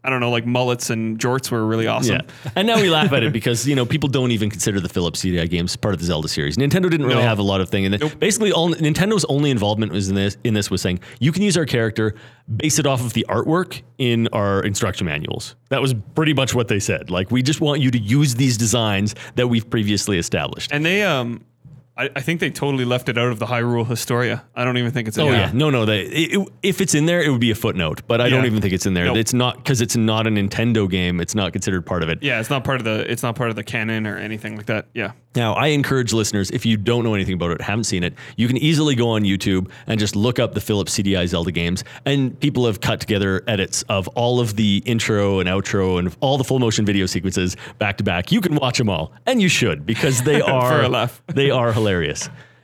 I don't know, like, mullets and jorts were really awesome. Yeah. And now we laugh at it because, you know, people don't even consider the Philips CD-i games part of the Zelda series. Nintendo didn't really have a lot of thing. And basically all Nintendo's only involvement was in this was saying, you can use our character, base it off of the artwork in our instruction manuals. That was pretty much what they said. Like, we just want you to use these designs that we've previously established. And they, I think they totally left it out of the Hyrule Historia. I don't even think it's in there. Oh, yeah. No. If it's in there, it would be a footnote, but I don't even think it's in there. Nope. It's not, because it's not a Nintendo game. It's not considered part of it. Yeah, it's not part of the canon or anything like that. Yeah. Now, I encourage listeners, if you don't know anything about it, haven't seen it, you can easily go on YouTube and just look up the Philips CD-i Zelda games, and people have cut together edits of all of the intro and outro and all the full motion video sequences back to back. You can watch them all, and you should, because they are they are hilarious.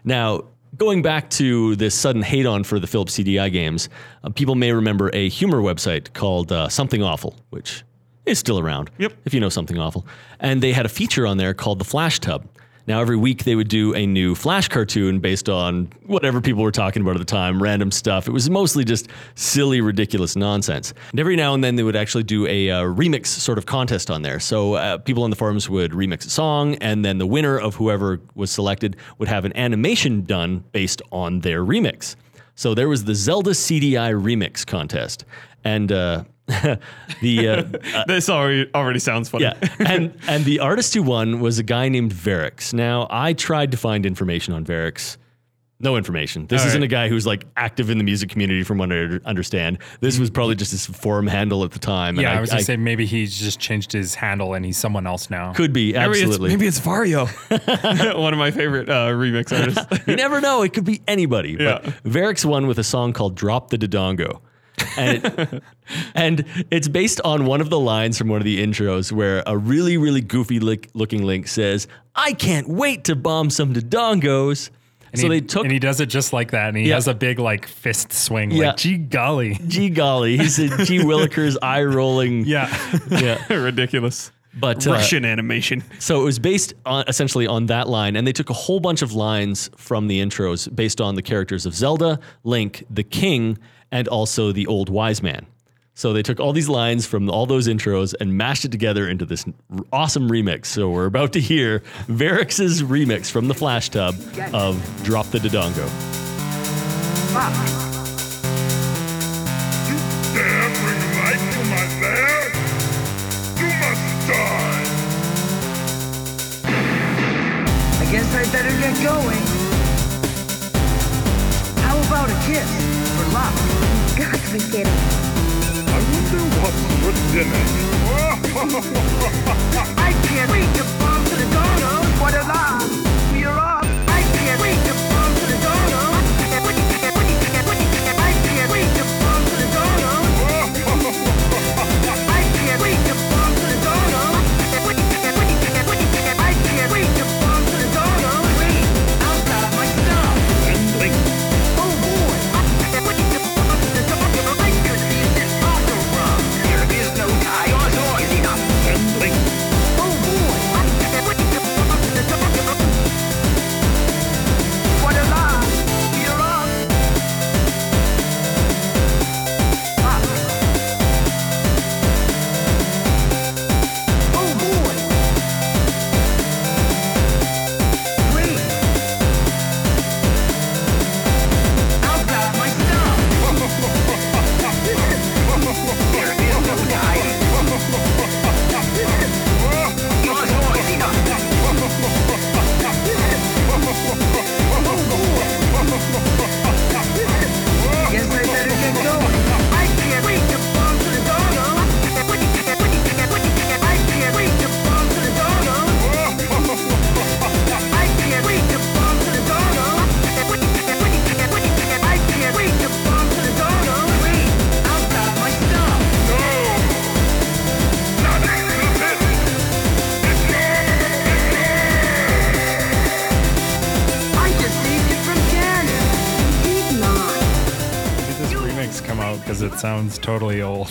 Now, going back to this sudden hate on for the Philips CD-i games, people may remember a humor website called Something Awful, which is still around. Yep. If you know Something Awful, and they had a feature on there called the Flash Tub. Now, every week they would do a new Flash cartoon based on whatever people were talking about at the time, random stuff. It was mostly just silly, ridiculous nonsense. And every now and then they would actually do a remix sort of contest on there. So people on the forums would remix a song, and then the winner of whoever was selected would have an animation done based on their remix. So there was the Zelda CD-i remix contest. And this already sounds funny. Yeah. And the artist who won was a guy named Variks. Now, I tried to find information on Variks. No information. This isn't a guy who's, like, active in the music community, from what I understand. This was probably just his forum handle at the time. Yeah, and I was going to say, maybe he's just changed his handle and he's someone else now. Could be, absolutely. Maybe it's Vario. One of my favorite remix artists. You never know. It could be anybody. Yeah. But Variks won with a song called Drop the Dodongo. And it's based on one of the lines from one of the intros where a really, really goofy looking Link says, "I can't wait to bomb some Dodongos." And he does it just like that, and he has a big, like, fist swing. Yeah. Like, gee golly. Gee golly. He's a gee willikers, eye rolling. Yeah. Ridiculous. But Russian animation. So it was based on, essentially, on that line, and they took a whole bunch of lines from the intros based on the characters of Zelda, Link, the King, and also the Old Wise Man. So they took all these lines from all those intros and mashed it together into this awesome remix. So we're about to hear Variks' remix from the Flash Tub of Drop the Dodongo. You dare bring life to my land? You must die! I guess I better get going. How about a kiss? Luck. God, we get it. I wonder what's for dinner. I can't wait to bomb to the Donald. What a laugh. We are off. I can't wait to bomb to the Donald. I can't wait to bomb to the Donald. I can't wait to bomb to the Donald. I can't wait to bomb to the Donald. Wait, I'll stop myself. Oh boy! it sounds totally old.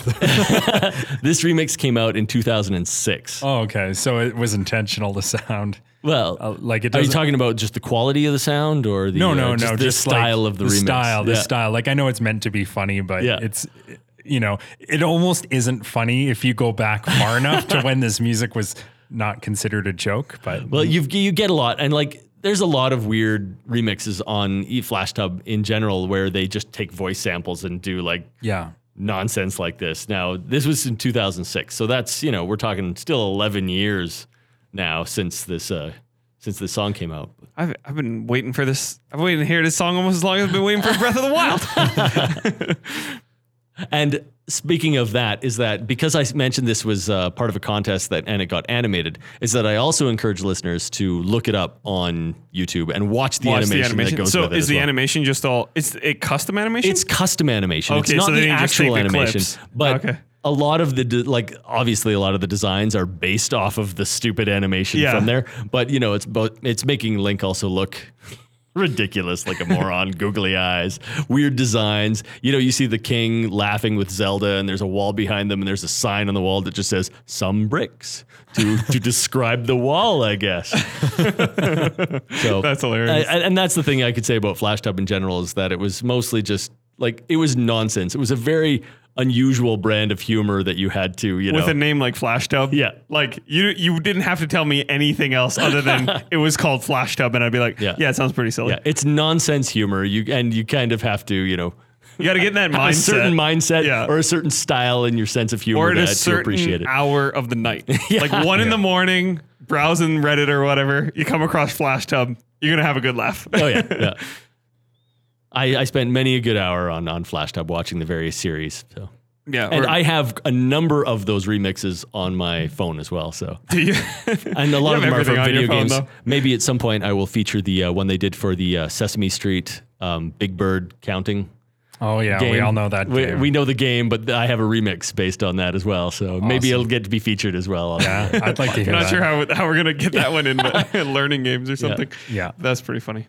This remix came out in 2006. Oh, okay. So it was intentional to sound. Well, like it. Are you talking about just the quality of the sound or the no, just style like of the remix? The style. Like I know it's meant to be funny, but it's. You know, it almost isn't funny if you go back far enough to when this music was not considered a joke. But well, you get a lot, and like there's a lot of weird remixes on Flash Tub in general where they just take voice samples and do like nonsense like this. Now this was in 2006, so that's we're talking still 11 years now since this song came out. I've been waiting for this. I've waited to hear this song almost as long as I've been waiting for Breath of the Wild. And speaking of that, is that because I mentioned this was part of a contest and it got animated, is that I also encourage listeners to look it up on YouTube and watch the animation that goes with it. So is the animation just all... Is it custom animation? It's custom animation. Okay, it's not the actual animation. But a lot of the... obviously, a lot of the designs are based off of the stupid animation from there. But, it's making Link also look... ridiculous, like a moron, googly eyes, weird designs. You see the king laughing with Zelda and there's a wall behind them and there's a sign on the wall that just says some bricks to describe the wall, I guess. So that's hilarious. And that's the thing I could say about Flash Tub in general is that it was mostly just like, it was nonsense. It was a very unusual brand of humor that you had to, With a name like Flash Tub? Yeah. Like, you didn't have to tell me anything else other than it was called Flash Tub, and I'd be like, yeah, it sounds pretty silly. Yeah, it's nonsense humor, and you kind of have to, you got to get in that mindset. A certain mindset or a certain style in your sense of humor to appreciate it. Or at a certain hour of the night. Like, 1 in the morning, browsing Reddit or whatever, you come across Flash Tub, you're going to have a good laugh. Oh, yeah. I spent many a good hour on Flash Tub watching the various series. So and I have a number of those remixes on my phone as well. So do you? And a lot of them are from video games. Phone, maybe at some point I will feature the one they did for the Sesame Street Big Bird counting. Oh yeah, game. We all know that. We know the game, but I have a remix based on that as well. So maybe it'll get to be featured as well. Yeah, I'd like to hear that. I'm not sure how we're gonna get that one in, but learning games or something. Yeah, that's pretty funny.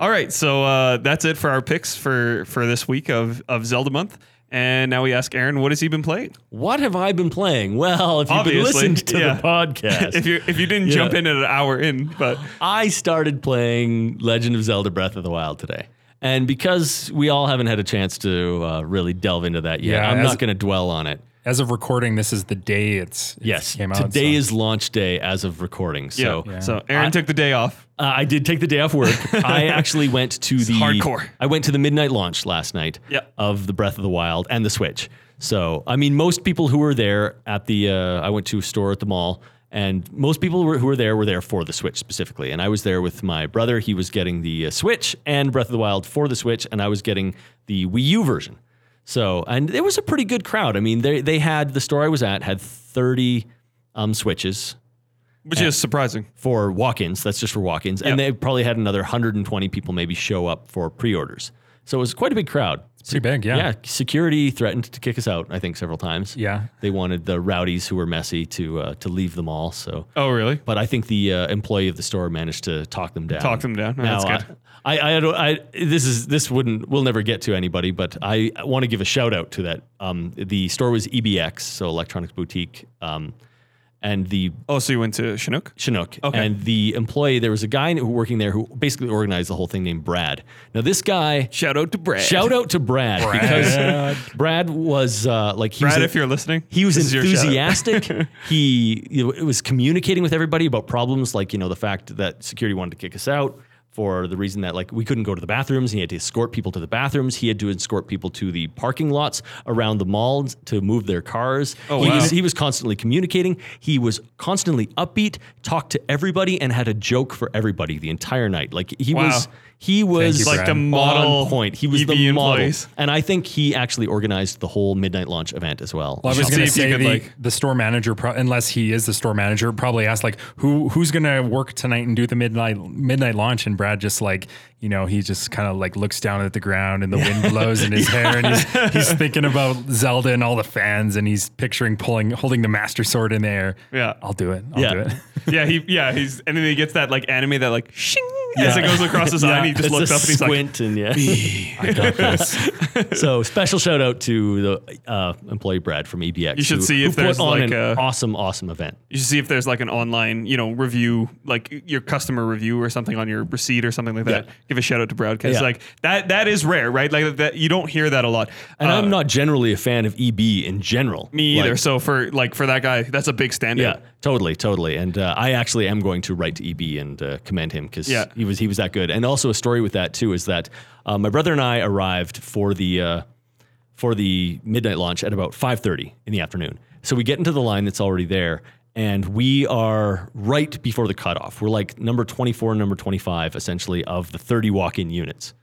All right, so that's it for our picks for this week of Zelda month. And now we ask Aaron, what has he been playing? What have I been playing? Well, if you've been listening to the podcast. if you didn't jump in at an hour in. But I started playing Legend of Zelda Breath of the Wild today. And because we all haven't had a chance to really delve into that yet, I'm not going to dwell on it. As of recording, this is the day it came out. Today is launch day as of recording. So, so Aaron took the day off. I did take the day off work. I actually went to the midnight launch last night of the Breath of the Wild and the Switch. So, I mean, most people who were there at the, I went to a store at the mall, and most people who were there for the Switch specifically. And I was there with my brother. He was getting the Switch and Breath of the Wild for the Switch, and I was getting the Wii U version. So, and it was a pretty good crowd. I mean, they had, the store I was at had 30 Switches. Which is surprising. For walk-ins, that's just for walk-ins. Yep. And they probably had another 120 people maybe show up for pre-orders. So it was quite a big crowd. It's pretty big, yeah. Yeah, security threatened to kick us out, I think, several times. Yeah. They wanted the rowdies who were messy to leave the mall, so. Oh, really? But I think the employee of the store managed to talk them down. Oh, now, that's good. We'll never get to anybody, but I want to give a shout out to that. The store was EBX, so Electronics Boutique, and so you went to Chinook? Chinook. Okay. And the employee, there was a guy working there who basically organized the whole thing named Brad. Now this guy... Shout out to Brad. Because Brad was if you're listening. He was enthusiastic. He was communicating with everybody about problems like, the fact that security wanted to kick us out for the reason that we couldn't go to the bathrooms, and he had to escort people to the bathrooms. He had to escort people to the parking lots around the mall to move their cars. Oh, he was constantly communicating. He was constantly upbeat, talked to everybody, and had a joke for everybody the entire night. He was like the model point. He was the model, and I think he actually organized the whole midnight launch event as well. Well, I was going to say the store manager, unless he is the store manager, probably asked who's going to work tonight and do the midnight launch, and Brad just he just kind of looks down at the ground and the wind blows in his hair, and he's thinking about Zelda and all the fans, and he's picturing holding the Master Sword in the air. Yeah, I'll do it. I'll do it. He's and then he gets that anime that shing. as it goes across his eye, and he just looks up and he's squint like, and I got this. So special shout out to the employee Brad from EDX. You should see if there's like an awesome event. You should see if there's like an online, review, like your customer review or something on your receipt or something like that. Yeah. Give a shout out to Brad because like that is rare, right? Like that you don't hear that a lot. And I'm not generally a fan of EB in general. Me either. So for that guy, that's a big standout. Yeah, totally. And I actually am going to write to EB and commend him because he was that good. And also a story with that too is that my brother and I arrived for the midnight launch at about 5:30 in the afternoon. So we get into the line that's already there, and we are right before the cutoff. We're like number 24, number 25, essentially, of the 30 walk-in units.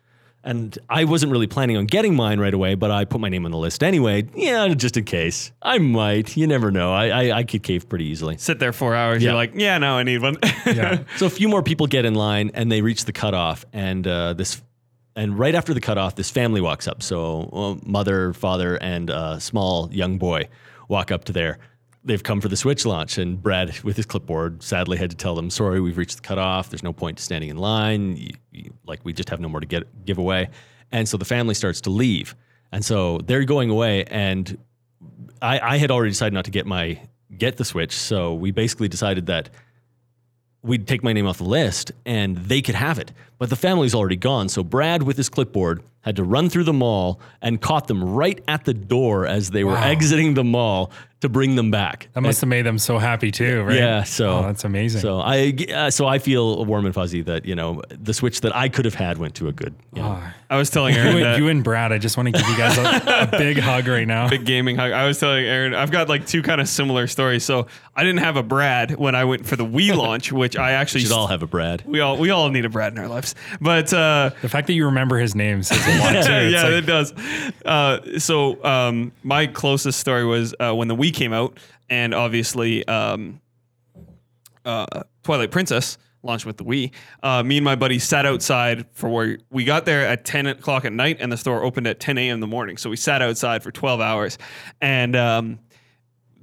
And I wasn't really planning on getting mine right away, but I put my name on the list anyway. Yeah, just in case. I might. You never know. I could cave pretty easily. Sit there 4 hours. Yeah. You're like, I need one. So a few more people get in line, and they reach the cutoff. And and right after the cutoff, this family walks up. So mother, father, and a small young boy walk up to there. They've come for the Switch launch, and Brad, with his clipboard, sadly had to tell them, sorry, we've reached the cutoff. There's no point to standing in line. We just have no more to give away. And so the family starts to leave. And so they're going away, and I had already decided not to get the Switch, so we basically decided that we'd take my name off the list, and they could have it. But the family's already gone, so Brad, with his clipboard, had to run through the mall and caught them right at the door as they were exiting the mall to bring them back. That must have made them so happy too, right? Yeah, so... Oh, that's amazing. So I feel warm and fuzzy that, the Switch that I could have had went to a good... I was telling Aaron you and Brad, I just want to give you guys a big hug right now. Big gaming hug. I was telling Aaron, I've got two kind of similar stories. So I didn't have a Brad when I went for the Wii launch, which I actually... We should all have a Brad. We all need a Brad in our lives. But the fact that you remember his name says a lot too. It does. So my closest story was when the Wii came out, and obviously Twilight Princess launched with the Wii. Me and my buddy sat outside for where we got there at 10 o'clock at night, and the store opened at 10 a.m. in the morning. So we sat outside for 12 hours, and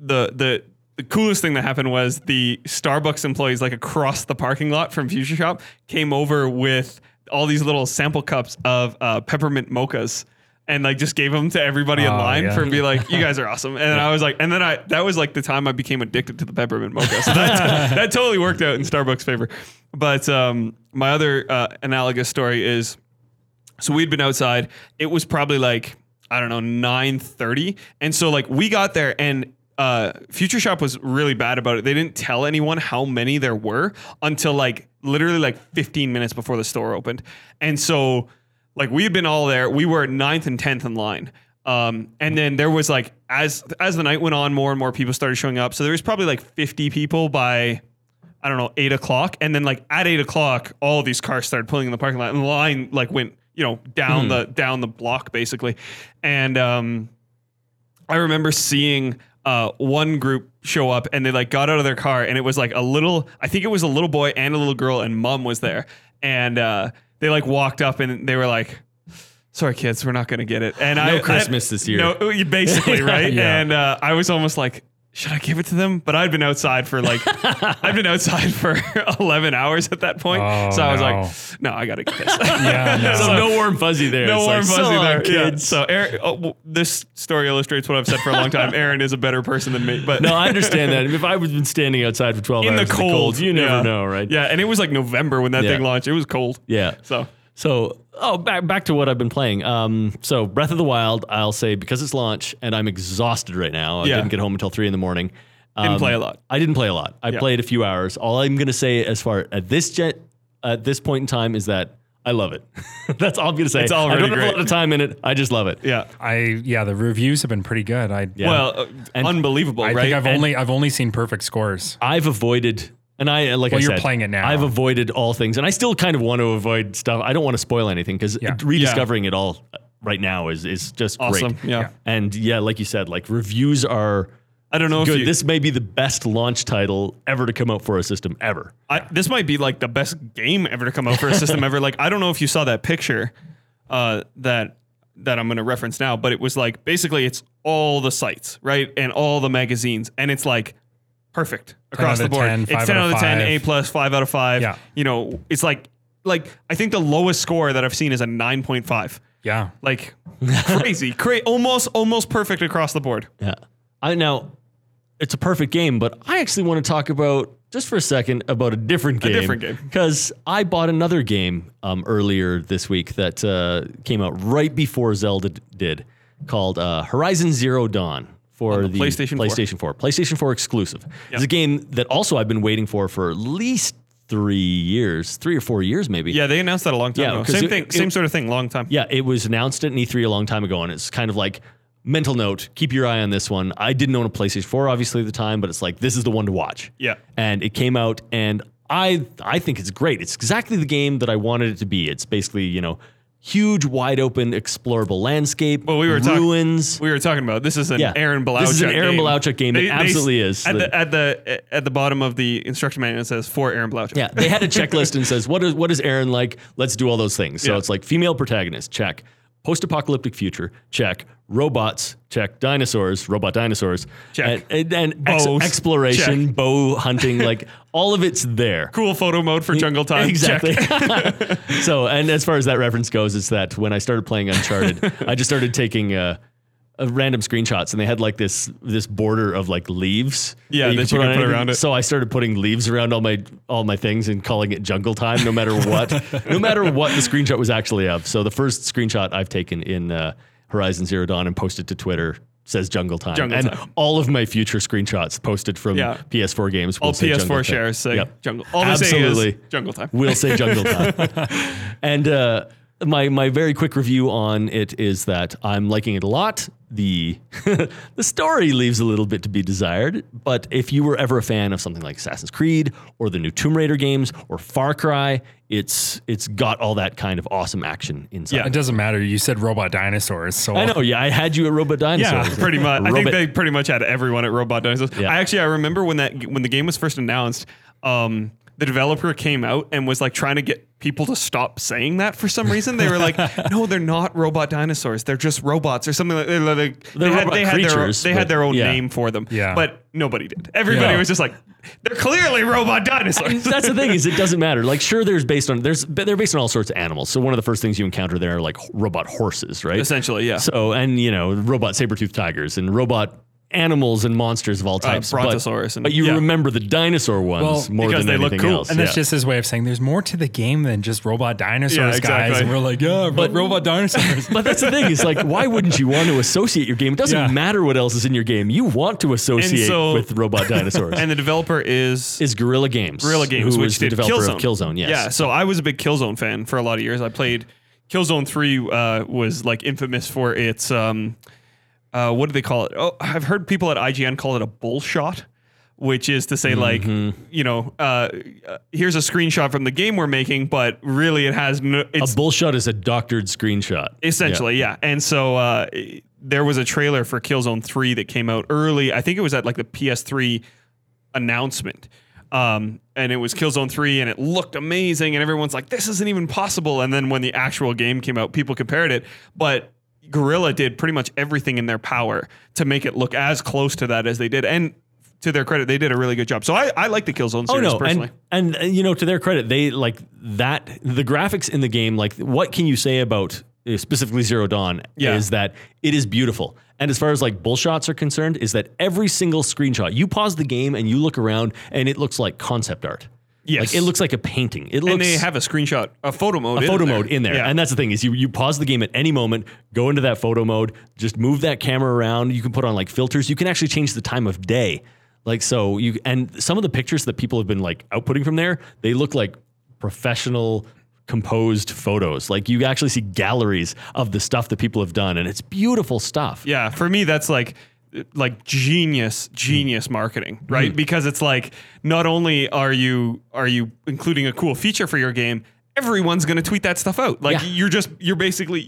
the coolest thing that happened was the Starbucks employees, across the parking lot from Future Shop, came over with all these little sample cups of peppermint mochas and just gave them to everybody in line for be like, you guys are awesome. And I was like, and then that was the time I became addicted to the peppermint mocha. So that that totally worked out in Starbucks' favor. But my other analogous story is, so we'd been outside. It was probably 9:30. And so we got there, and Future Shop was really bad about it. They didn't tell anyone how many there were until literally 15 minutes before the store opened. And so we had been all there. We were 9th and 10th in line. And then there was as the night went on, more and more people started showing up. So there was probably 50 people by, 8 o'clock. And then at 8 o'clock, all these cars started pulling in the parking lot, and the line went, down the block basically. And, I remember seeing, one group show up, and they got out of their car, and it was a little boy and a little girl, and mom was there. And, they walked up, and they were sorry kids, we're not going to get it. And no Christmas this year. No, basically. Right. Yeah. And, I was almost should I give it to them? But I'd been outside for for 11 hours at that point. Oh, so I was no, I got to get this. So no warm fuzzy there. No warm fuzzy there, kids. Yeah. So Aaron, this story illustrates what I've said for a long time. Aaron is a better person than me. But no, I understand that. If I was been standing outside for 12 hours in the cold, you never know, right? Yeah, and it was November when that thing launched. It was cold. Yeah. So back to what I've been playing. So Breath of the Wild, I'll say, because it's launch and I'm exhausted right now. I didn't get home until 3 a.m. Didn't play a lot. I didn't play a lot. I played a few hours. All I'm going to say as far at this point in time is that I love it. That's all I'm going to say. It's already great. I don't have a lot of time in it. I just love it. Yeah. The reviews have been pretty good. Unbelievable, right? I think I've only seen perfect scores. I've avoided... And you're playing it now. I've avoided all things, and I still kind of want to avoid stuff. I don't want to spoil anything because rediscovering it all right now is just awesome. Great. Yeah. And like you said, reviews are. I don't know good. This may be the best launch title ever to come out for a system ever. This might be the best game ever to come out for a system ever. I don't know if you saw that picture that I'm going to reference now, but it was basically it's all the sites, right, and all the magazines, and it's perfect across the board. 10 out of 10, 5 out of 5, A+, 5 out of 5. Yeah. It's like, I think the lowest score that I've seen is a 9.5. Yeah. Like, crazy. Almost perfect across the board. Yeah. Now, it's a perfect game, but I actually want to talk about, just for a second, about a different game. A different game. Because I bought another game earlier this week that came out right before Zelda did, called Horizon Zero Dawn. For the PlayStation 4. PlayStation 4 exclusive. Yep. It's a game that also I've been waiting for at least 3 years, 3 or 4 years maybe. Yeah, they announced that a long time ago. Same sort of thing, long time. Yeah, it was announced at E3 a long time ago, and it's kind of like, mental note, keep your eye on this one. I didn't own a PlayStation 4, obviously, at the time, but it's like, this is the one to watch. Yeah. And it came out, and I think it's great. It's exactly the game that I wanted it to be. It's basically, you know, huge, wide open, explorable landscape. Well, we were ruins. We were talking about this is an Aaron Blauchuk game. This is an Aaron Blauchuk game. It absolutely is. At the bottom of the instruction manual, it says for Aaron Blauchuk. Yeah, they had a checklist and says what is Aaron like? Let's do all those things. So it's like female protagonist, check. Post-apocalyptic future, check. Robots, check. Dinosaurs, robot dinosaurs, check. And bows, exploration, check. Bow hunting, like all of it's there. Cool photo mode for jungle time. Exactly. Check. So, and as far as that reference goes, it's that when I started playing Uncharted, I just started taking random screenshots, and they had like this border of like leaves. Yeah, that you can put around it. So I started putting leaves around all my things and calling it jungle time, no matter what, no matter what the screenshot was actually of. So the first screenshot I've taken in Horizon Zero Dawn and posted to Twitter says jungle time. Jungle time. All of my future screenshots posted from PS4 games will all say PS4 shares say jungle. All absolutely. They say is jungle time. We'll say jungle time. And my very quick review on it is that I'm liking it a lot. The story leaves a little bit to be desired, but if you were ever a fan of something like Assassin's Creed or the new Tomb Raider games or Far Cry, it's got all that kind of awesome action inside. Yeah, it doesn't matter. You said robot dinosaurs, so I know. Yeah, I had you at robot dinosaurs. Yeah, pretty much. I think they pretty much had everyone at robot dinosaurs. Yeah. I remember when the game was first announced, the developer came out and was like trying to get people to stop saying that for some reason. They were like, no, they're not robot dinosaurs. They're just robots or something like that. They had their own name for them, but nobody did. Everybody was just like, they're clearly robot dinosaurs. That's the thing is it doesn't matter. Like, sure, they're based on all sorts of animals. So one of the first things you encounter there are like robot horses, right? Essentially, yeah. So, and you know, robot saber-toothed tigers and robot animals and monsters of all types, brontosaurus, but you remember the dinosaur ones more because than they look cool, else. And that's just his way of saying there's more to the game than just robot dinosaurs, guys. And we're like, but robot dinosaurs. But that's the thing is like, why wouldn't you want to associate your game? It doesn't matter what else is in your game. You want to associate with robot dinosaurs. And the developer is Guerrilla Games. Guerrilla Games, which is the developer of Killzone. Yes. Yeah. So I was a big Killzone fan for a lot of years. I played Killzone 3. Was like infamous for its. What do they call it? Oh, I've heard people at IGN call it a bull shot, which is to say like, you know, here's a screenshot from the game we're making, but really it has no... It's a bull shot is a doctored screenshot. Essentially, yeah. And so there was a trailer for Killzone 3 that came out early. I think it was at like the PS3 announcement. And it was Killzone 3 and it looked amazing and everyone's like, this isn't even possible. And then when the actual game came out, people compared it, but... Guerrilla did pretty much everything in their power to make it look as close to that as they did. And to their credit, they did a really good job. So I like the Killzone series personally. And, you know, to their credit, they like that. The graphics in the game, like what can you say about specifically Zero Dawn is that it is beautiful. And as far as like bullshots are concerned, is that every single screenshot, you pause the game and you look around and it looks like concept art. Yes. Like it looks like a painting. And they have a screenshot, a photo mode in there. Yeah. And that's the thing is you pause the game at any moment, go into that photo mode, just move that camera around. You can put on like filters. You can actually change the time of day. Like, so and some of the pictures that people have been like outputting from there, they look like professional composed photos. Like you actually see galleries of the stuff that people have done and it's beautiful stuff. Yeah. For me, that's like genius marketing, right? Because it's like, not only are you including a cool feature for your game, everyone's going to tweet that stuff out. Like you're basically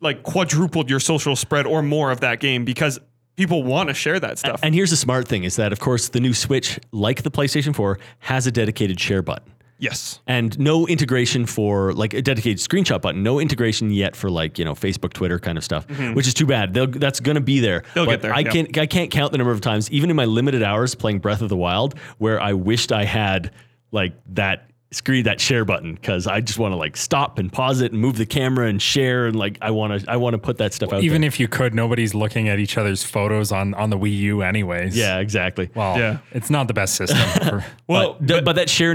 like quadrupled your social spread or more of that game because people want to share that stuff. And here's the smart thing is that of course the new Switch, like the PlayStation 4, has a dedicated share button. Yes. And no integration for like a dedicated screenshot button, no integration yet for like, you know, Facebook, Twitter kind of stuff, which is too bad. That's going to be there. They'll get there. I can't count the number of times, even in my limited hours playing Breath of the Wild, where I wished I had like that screw that share button, because I just want to like stop and pause it and move the camera and share, and like I want to put that stuff out. Even there. If you could, nobody's looking at each other's photos on the Wii U anyways. Yeah, exactly. Well, yeah. It's not the best system. But that share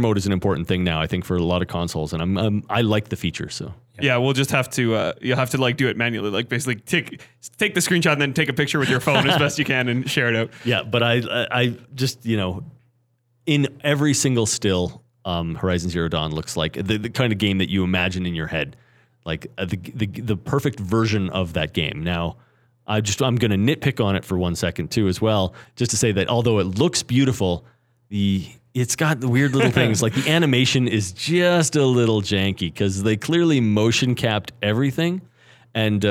mode is an important thing now, I think, for a lot of consoles, and I like the feature. So yeah, we'll just have to you'll have to like do it manually, like basically take the screenshot and then take a picture with your phone as best you can and share it out. Yeah, but I just, you know, in every single still. Horizon Zero Dawn looks like the kind of game that you imagine in your head, like the perfect version of that game. Now, I'm going to nitpick on it for 1 second too, as well, just to say that although it looks beautiful, it's got the weird little things, like the animation is just a little janky because they clearly motion capped everything, and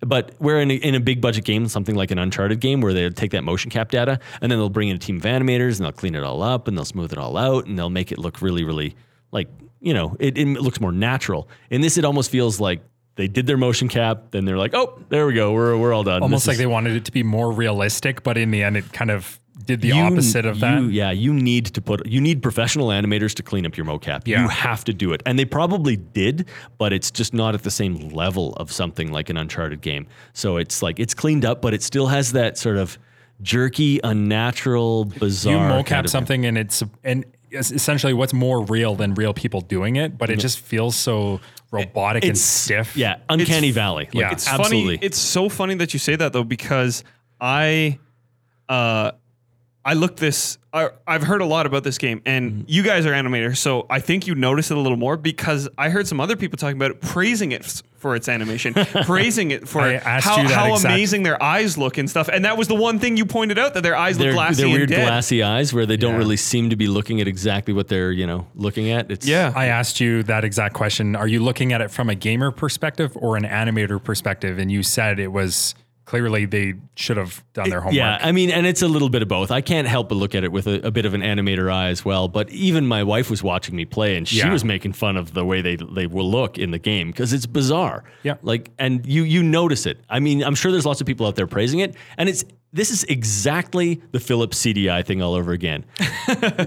but we're in a big budget game, something like an Uncharted game, where they'll take that motion cap data and then they'll bring in a team of animators and they'll clean it all up and they'll smooth it all out and they'll make it look really, really, like, you know, it looks more natural. In this, it almost feels like they did their motion cap, then they're like, oh, there we go, we're all done. Almost like they wanted it to be more realistic, but in the end, it kind of did the opposite of that. Yeah, you need professional animators to clean up your mocap. Yeah. You have to do it. And they probably did, but it's just not at the same level of something like an Uncharted game. So it's like, it's cleaned up, but it still has that sort of jerky, unnatural, bizarre. You mocap kind of something game. And it's essentially what's more real than real people doing it, but it just feels so robotic and stiff. Yeah, Uncanny Valley. Like, yeah, it's absolutely. Funny. It's so funny that you say that though, because I've heard a lot about this game, and you guys are animators, so I think you notice it a little more, because I heard some other people talking about it, praising it for its animation, praising it for how amazing their eyes look and stuff. And that was the one thing you pointed out, that their eyes look glassy and weird, dead. Glassy eyes where they don't really seem to be looking at exactly what they're, you know, looking at. I asked you that exact question. Are you looking at it from a gamer perspective or an animator perspective? And you said it was... Clearly, they should have done their homework. Yeah, I mean, and it's a little bit of both. I can't help but look at it with a bit of an animator eye as well. But even my wife was watching me play, and she was making fun of the way they will look in the game, because it's bizarre. Yeah, like, and you notice it. I mean, I'm sure there's lots of people out there praising it, and this is exactly the Philips CD-i thing all over again.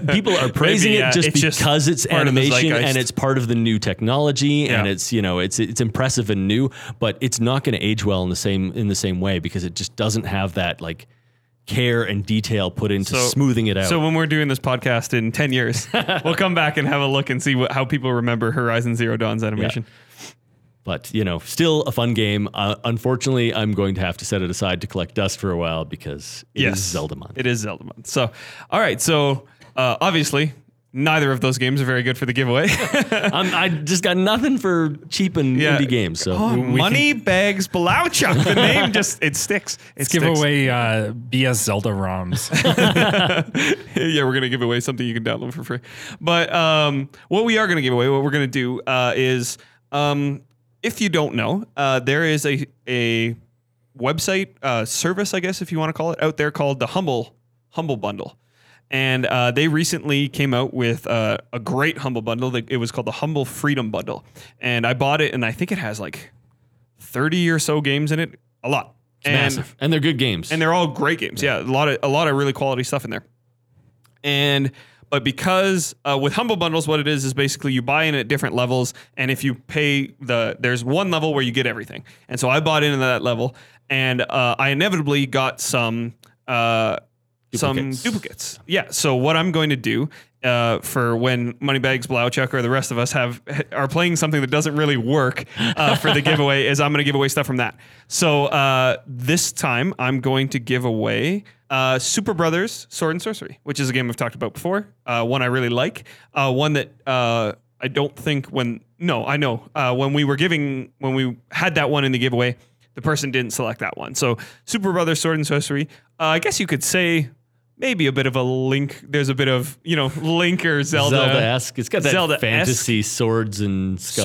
People are praising it just because it's animation and it's part of the new technology, and it's, you know, it's impressive and new, but it's not going to age well in the same way, because it just doesn't have that like care and detail put into smoothing it out. So when we're doing this podcast in 10 years, we'll come back and have a look and see how people remember Horizon Zero Dawn's animation. Yeah. But, you know, still a fun game. Unfortunately, I'm going to have to set it aside to collect dust for a while, because it is Zelda month. It is Zelda month. So, all right. So, obviously, neither of those games are very good for the giveaway. I just got nothing for cheap and indie games. So Money Bags Blauchuk. The name just, it sticks. Let's give away BS Zelda ROMs. Yeah, we're going to give away something you can download for free. But what we are going to give away, what we're going to do is... If you don't know, there is a website service, I guess, if you want to call it, out there called the Humble Bundle. And they recently came out with a great Humble Bundle. It was called the Humble Freedom Bundle. And I bought it, and I think it has like 30 or so games in it. A lot. Massive. And they're good games. And they're all great games. Yeah, a lot of really quality stuff in there. But because with Humble Bundles, what it is basically you buy in at different levels, and if you pay there's one level where you get everything. And so I bought into that level, and I inevitably got some duplicates. Yeah, so what I'm going to do for when Moneybags Blauchuk or the rest of us are playing something that doesn't really work for the giveaway is I'm going to give away stuff from that. So this time I'm going to give away... Super Brothers Sword and Sorcery, which is a game I've talked about before. One I really like. One that I don't think when we had that one in the giveaway, the person didn't select that one. So Super Brothers Sword and Sorcery, I guess you could say maybe a bit of a Link. There's a bit of, you know, Link or Zelda. Zelda-esque. It's got that Zelda-esque fantasy swords and skulls.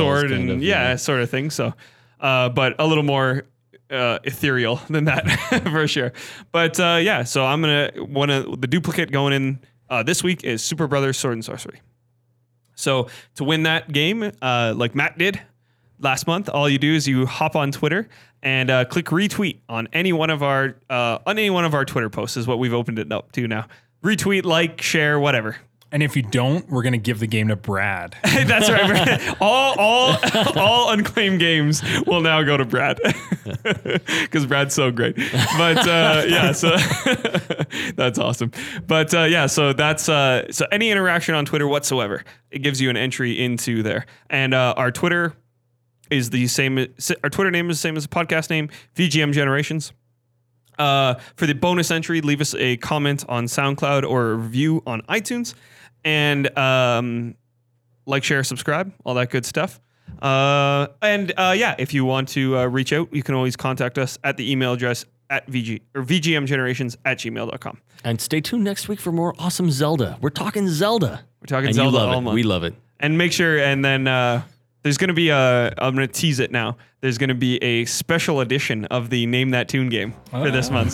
Sort of thing. So, but a little more... ethereal than that for sure. But so I'm the duplicate going in this week is Super Brothers Sword and Sorcery. So to win that game, like Matt did last month, all you do is you hop on Twitter and click retweet on any one of our Twitter posts is what we've opened it up to now. Retweet, like, share, whatever. And if you don't, we're going to give the game to Brad. That's right. All unclaimed games will now go to Brad because Brad's so great. But yeah, so that's awesome. But yeah, so that's so any interaction on Twitter whatsoever, it gives you an entry into there. And our Twitter is the same. Our Twitter name is the same as the podcast name, VGM Generations. For the bonus entry, leave us a comment on SoundCloud or a review on iTunes. And like, share, subscribe, all that good stuff. And yeah, if you want to reach out, you can always contact us at the email address at VGMgenerations@gmail.com. And stay tuned next week for more awesome Zelda. We're talking Zelda. We're talking Zelda all month. We love it. And make sure, and then... there's going to be a, I'm going to tease it now. There's going to be a special edition of the Name That Tune game for this month.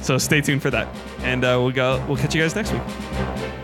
So stay tuned for that. And we'll catch you guys next week.